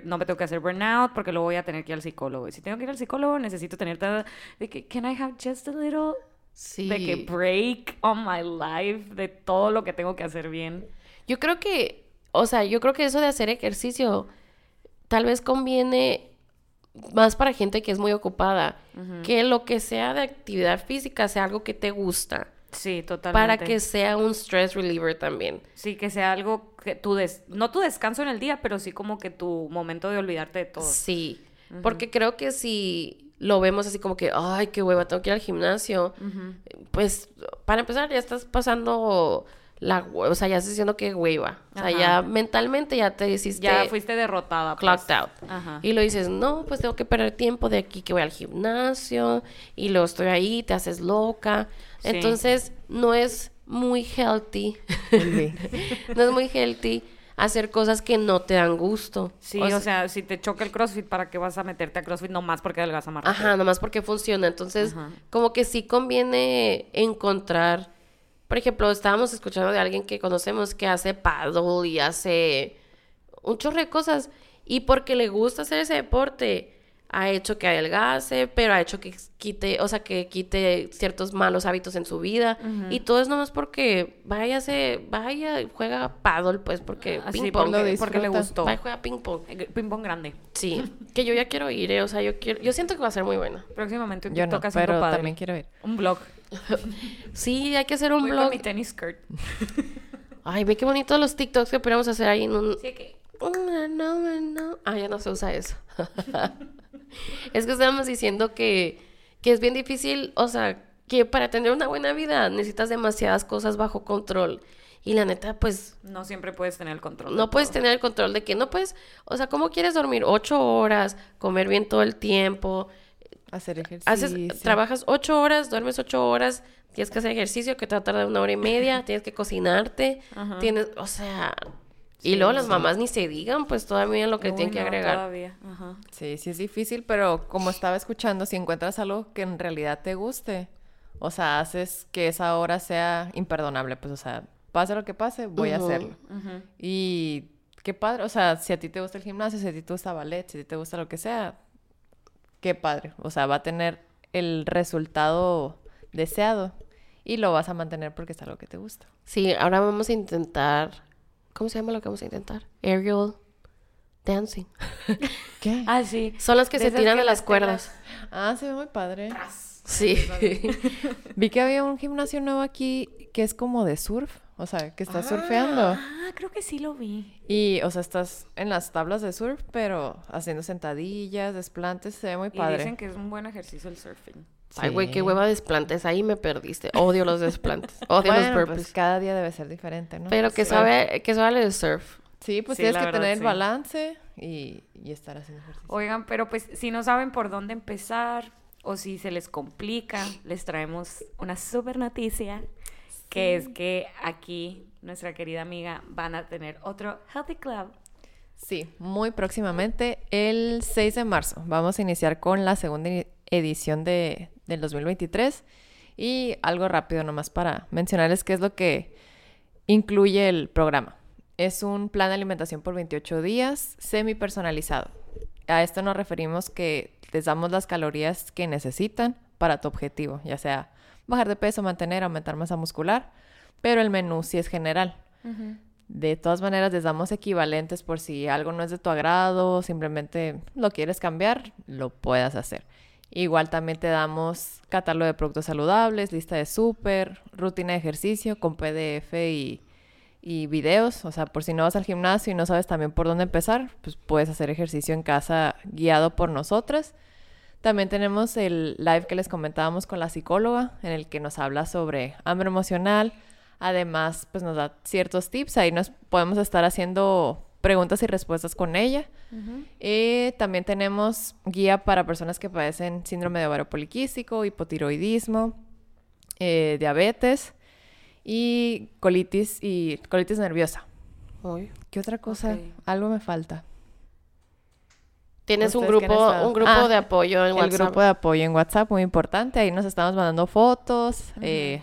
no me tengo que hacer burnout porque luego voy a tener que ir al psicólogo. Y si tengo que ir al psicólogo, necesito tener de que, can I have just a little de que break on my life de todo lo que tengo que hacer bien. Yo creo que, o sea, eso de hacer ejercicio tal vez conviene más para gente que es muy ocupada, que lo que sea de actividad física sea algo que te gusta. Sí, totalmente. Para que sea un stress reliever también. Sí, que sea algo que no tu descanso en el día, pero sí como que tu momento de olvidarte de todo. Sí, porque creo que si lo vemos así como que, ay, qué hueva, tengo que ir al gimnasio, pues, para empezar, ya estás pasando... o sea, ya estás diciendo que hueva. O sea, ya mentalmente ya te hiciste... Ya fuiste derrotada. Clocked out. Ajá. Y lo dices, no, pues tengo que perder tiempo de aquí que voy al gimnasio. Y luego estoy ahí, te haces loca. Sí. Entonces, no es muy healthy. Sí. No es muy healthy hacer cosas que no te dan gusto. Sí, o sea, si te choca el CrossFit, ¿para qué vas a meterte a CrossFit? Nomás porque adelgaza más rápido. Ajá, nomás porque funciona. Entonces, como que sí conviene encontrar... Por ejemplo, estábamos escuchando de alguien que conocemos que hace paddle y hace un chorro de cosas. Y porque le gusta hacer ese deporte, ha hecho que adelgace, pero ha hecho que quite, o sea, que quite ciertos malos hábitos en su vida. Y todo es nomás porque vaya, juega paddle, pues, porque ping-pong. Porque le gustó. Vaya, juega ping-pong. Ping-pong grande. Sí, que yo ya quiero ir, o sea, yo siento que va a ser muy buena. Próximamente un TikTok haciendo paddle. Yo no, pero también quiero ir. Un blog. Sí, hay que hacer un blog. Voy con mi tenis skirt. Ay, ve qué bonitos los TikToks que podríamos hacer ahí en un... Sí, que... No. Ah, ya no se usa eso. Es que estábamos diciendo que es bien difícil, o sea, que para tener una buena vida necesitas demasiadas cosas bajo control. Y la neta, pues... no siempre puedes tener el control. No puedes tener el control de que no puedes... O sea, ¿cómo quieres dormir 8 horas? Comer bien todo el tiempo. Hacer ejercicio. Trabajas 8 horas, duermes 8 horas. Tienes que hacer ejercicio que te va a tardar 1 hora y media. Tienes que cocinarte. Ajá. Tienes... o sea... sí, y luego las mamás ni se digan, pues todavía lo que tienen que agregar. Todavía. Ajá. Sí, sí es difícil, pero como estaba escuchando, si encuentras algo que en realidad te guste, o sea, haces que esa hora sea imperdonable, pues, o sea... pase lo que pase, voy a hacerlo. Uh-huh. Y qué padre, o sea, si a ti te gusta el gimnasio, si a ti te gusta ballet, si a ti te gusta lo que sea, qué padre. O sea, va a tener el resultado deseado y lo vas a mantener porque es algo que te gusta. Sí, ahora vamos a intentar... ¿cómo se llama lo que vamos a intentar? Aerial dancing. ¿Qué? Ah, sí. Son las que se tiran de las cuerdas. Ah, se ve muy padre. Sí. Vi que había un gimnasio nuevo aquí que es como de surf. O sea, que estás surfeando. Ah, creo que sí lo vi. Y, o sea, estás en las tablas de surf, pero haciendo sentadillas, desplantes, se ve muy padre. Y dicen que es un buen ejercicio el surfing. Sí. Ay, güey, qué hueva desplantes, ahí me perdiste. Odio los desplantes, odio los burpees. Pues cada día debe ser diferente, ¿no? Pero que sabe el surf. Sí, pues sí, tienes que tener el balance y estar haciendo ejercicio. Oigan, pero pues si no saben por dónde empezar o si se les complica, les traemos una súper noticia. Que es que aquí nuestra querida amiga van a tener otro Healthy Club. Sí, muy próximamente, el 6 de marzo. Vamos a iniciar con la segunda edición del 2023. Y algo rápido nomás para mencionarles qué es lo que incluye el programa. Es un plan de alimentación por 28 días, semi-personalizado. A esto nos referimos que les damos las calorías que necesitan para tu objetivo, ya sea... bajar de peso, mantener, aumentar masa muscular, pero el menú sí es general. Uh-huh. De todas maneras, les damos equivalentes por si algo no es de tu agrado, simplemente lo quieres cambiar, lo puedas hacer. Igual también te damos catálogo de productos saludables, lista de súper, rutina de ejercicio con PDF y videos. O sea, por si no vas al gimnasio y no sabes también por dónde empezar, pues puedes hacer ejercicio en casa guiado por nosotras. También tenemos el live que les comentábamos con la psicóloga, en el que nos habla sobre hambre emocional. Además, pues nos da ciertos tips. Ahí nos podemos estar haciendo preguntas y respuestas con ella. Uh-huh. También tenemos guía para personas que padecen síndrome de ovario poliquístico, hipotiroidismo, diabetes y colitis nerviosa. Uy. ¿Qué otra cosa? Okay. Algo me falta. Tienes un grupo de apoyo en WhatsApp. El grupo de apoyo en WhatsApp, muy importante. Ahí nos estamos mandando fotos,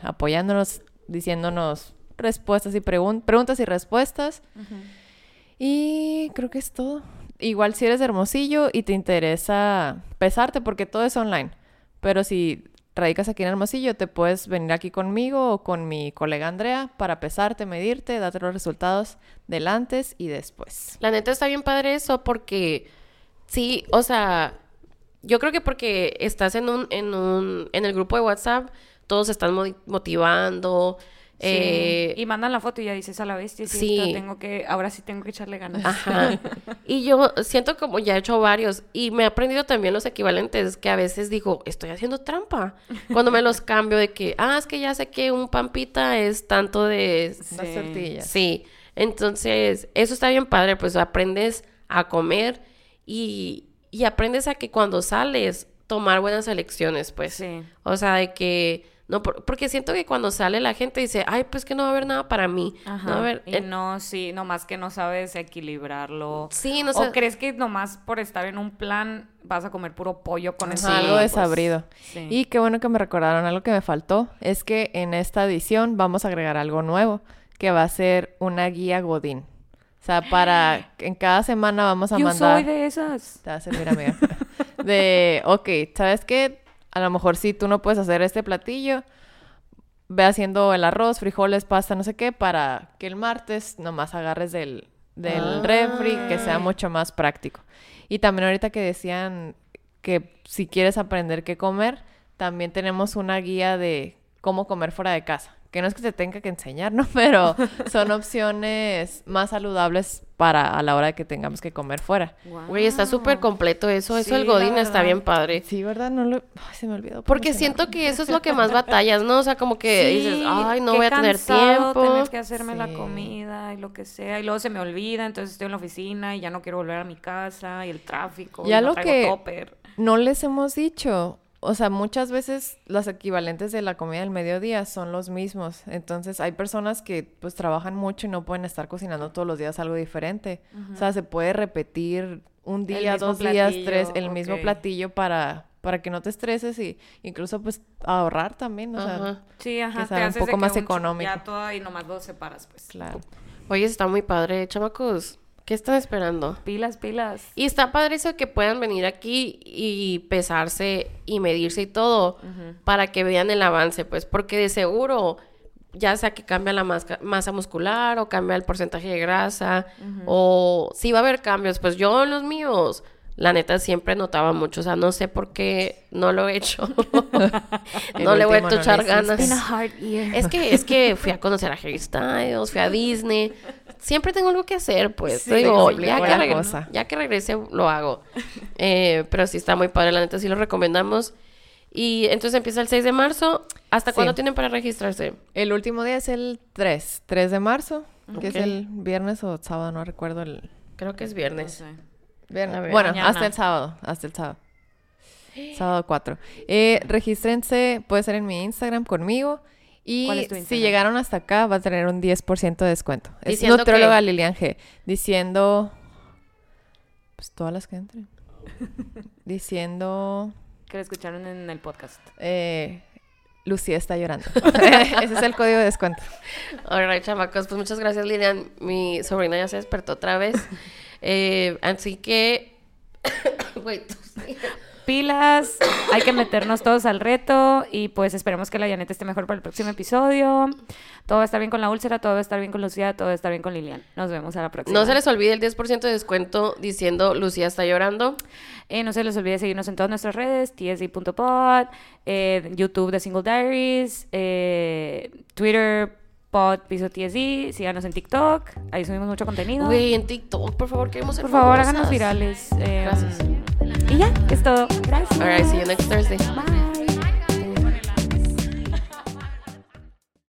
apoyándonos, diciéndonos respuestas y preguntas y respuestas. Uh-huh. Y creo que es todo. Igual si eres de Hermosillo y te interesa pesarte, porque todo es online. Pero si radicas aquí en Hermosillo, te puedes venir aquí conmigo o con mi colega Andrea para pesarte, medirte, darte los resultados del antes y después. La neta está bien padre eso porque... sí, o sea, yo creo que porque estás en el grupo de WhatsApp, todos se están motivando. Sí. Y mandan la foto y ya dices a la bestia, sí. Ahora sí tengo que echarle ganas. Ajá. Y yo siento como ya he hecho varios y me he aprendido también los equivalentes que a veces digo, estoy haciendo trampa. Cuando me los cambio de que, es que ya sé que un pampita es tanto de... las tortillas. Sí, entonces eso está bien padre, pues aprendes a comer... Y aprendes a que cuando sales, tomar buenas elecciones, pues. Sí. O sea, de que... no, porque siento que cuando sale la gente dice, ay, pues que no va a haber nada para mí. Ajá. No va a haber... y no, sí, nomás que no sabes equilibrarlo. Sí, no sé. O crees que nomás por estar en un plan vas a comer puro pollo con eso. Algo desabrido. Sí. Y qué bueno que me recordaron algo que me faltó. Es que en esta edición vamos a agregar algo nuevo, que va a ser una guía Godín. O sea, en cada semana vamos a mandar... yo soy de esas. Te va a servir, amiga. ¿Sabes qué? A lo mejor sí, tú no puedes hacer este platillo. Ve haciendo el arroz, frijoles, pasta, no sé qué, para que el martes nomás agarres del refri, que sea mucho más práctico. Y también ahorita que decían que si quieres aprender qué comer, también tenemos una guía de cómo comer fuera de casa. Que no es que te tenga que enseñar, ¿no? Pero son opciones más saludables para a la hora que tengamos que comer fuera. Güey, wow. Está súper completo eso. Eso el Godín está bien padre. Sí, ¿verdad? No lo... Ay, se me olvidó. Porque siento que eso es lo que más batallas, ¿no? O sea, como que dices, ay, no voy a tener tiempo. Tener que hacerme la comida y lo que sea. Y luego se me olvida, entonces estoy en la oficina y ya no quiero volver a mi casa. Y el tráfico. Ya y lo que topper. No les hemos dicho... O sea, muchas veces las equivalentes de la comida del mediodía son los mismos. Entonces, hay personas que, pues, trabajan mucho y no pueden estar cocinando todos los días algo diferente. Uh-huh. O sea, se puede repetir un día, dos días, tres, el mismo platillo para que no te estreses y incluso, pues, ahorrar también, o sea, sí, que sea un poco más económico. Ya todo y nomás lo separas, pues. Claro. Oye, está muy padre, chamacos. ¿Qué están esperando? Pilas, pilas. Y está padre eso que puedan venir aquí y pesarse y medirse y todo para que vean el avance, pues, porque de seguro, ya sea que cambia la masa muscular o cambia el porcentaje de grasa o sí va a haber cambios, pues yo en los míos... La neta, siempre notaba mucho. O sea, no sé por qué no lo he hecho. No le voy a echar ganas. Es que fui a conocer a Harry Styles, fui a Disney. Siempre tengo algo que hacer, pues. Sí, digo, ya que regrese, lo hago. Pero sí está muy padre. La neta, sí lo recomendamos. Y entonces empieza el 6 de marzo. ¿Hasta cuándo tienen para registrarse? El último día es el 3 de marzo. Que es el viernes o sábado, no recuerdo. Creo que es viernes. No sé. Bueno, mañana. Hasta el sábado. Sábado 4. Regístrense, puede ser en mi Instagram conmigo. Y ¿cuál es tu Instagram? Si llegaron hasta acá, va a tener un 10% de descuento. Es nutrióloga Lilian G. Diciendo... Pues todas las que entren. Diciendo... Que lo escucharon en el podcast. Lucía está llorando. Ese es el código de descuento. All right, chamacos. Pues muchas gracias, Lilian. Mi sobrina ya se despertó otra vez. Así que pilas, hay que meternos todos al reto y pues esperemos que la Yaneta esté mejor para el próximo episodio. Todo va a estar bien con la úlcera, todo va a estar bien con Lucía, todo va a estar bien con Lilian. Nos vemos a la próxima. No se les olvide el 10% de descuento diciendo Lucía está llorando. No se les olvide seguirnos en todas nuestras redes, tsd.pod, YouTube The Singles Diaries, Twitter Pod Piso TSI, síganos en TikTok, ahí subimos mucho contenido. Güey, en TikTok, por favor, queremos ser famosas. Por favor, háganos virales. Gracias. Y ya, es todo. Gracias. All right, see you next Thursday. Bye.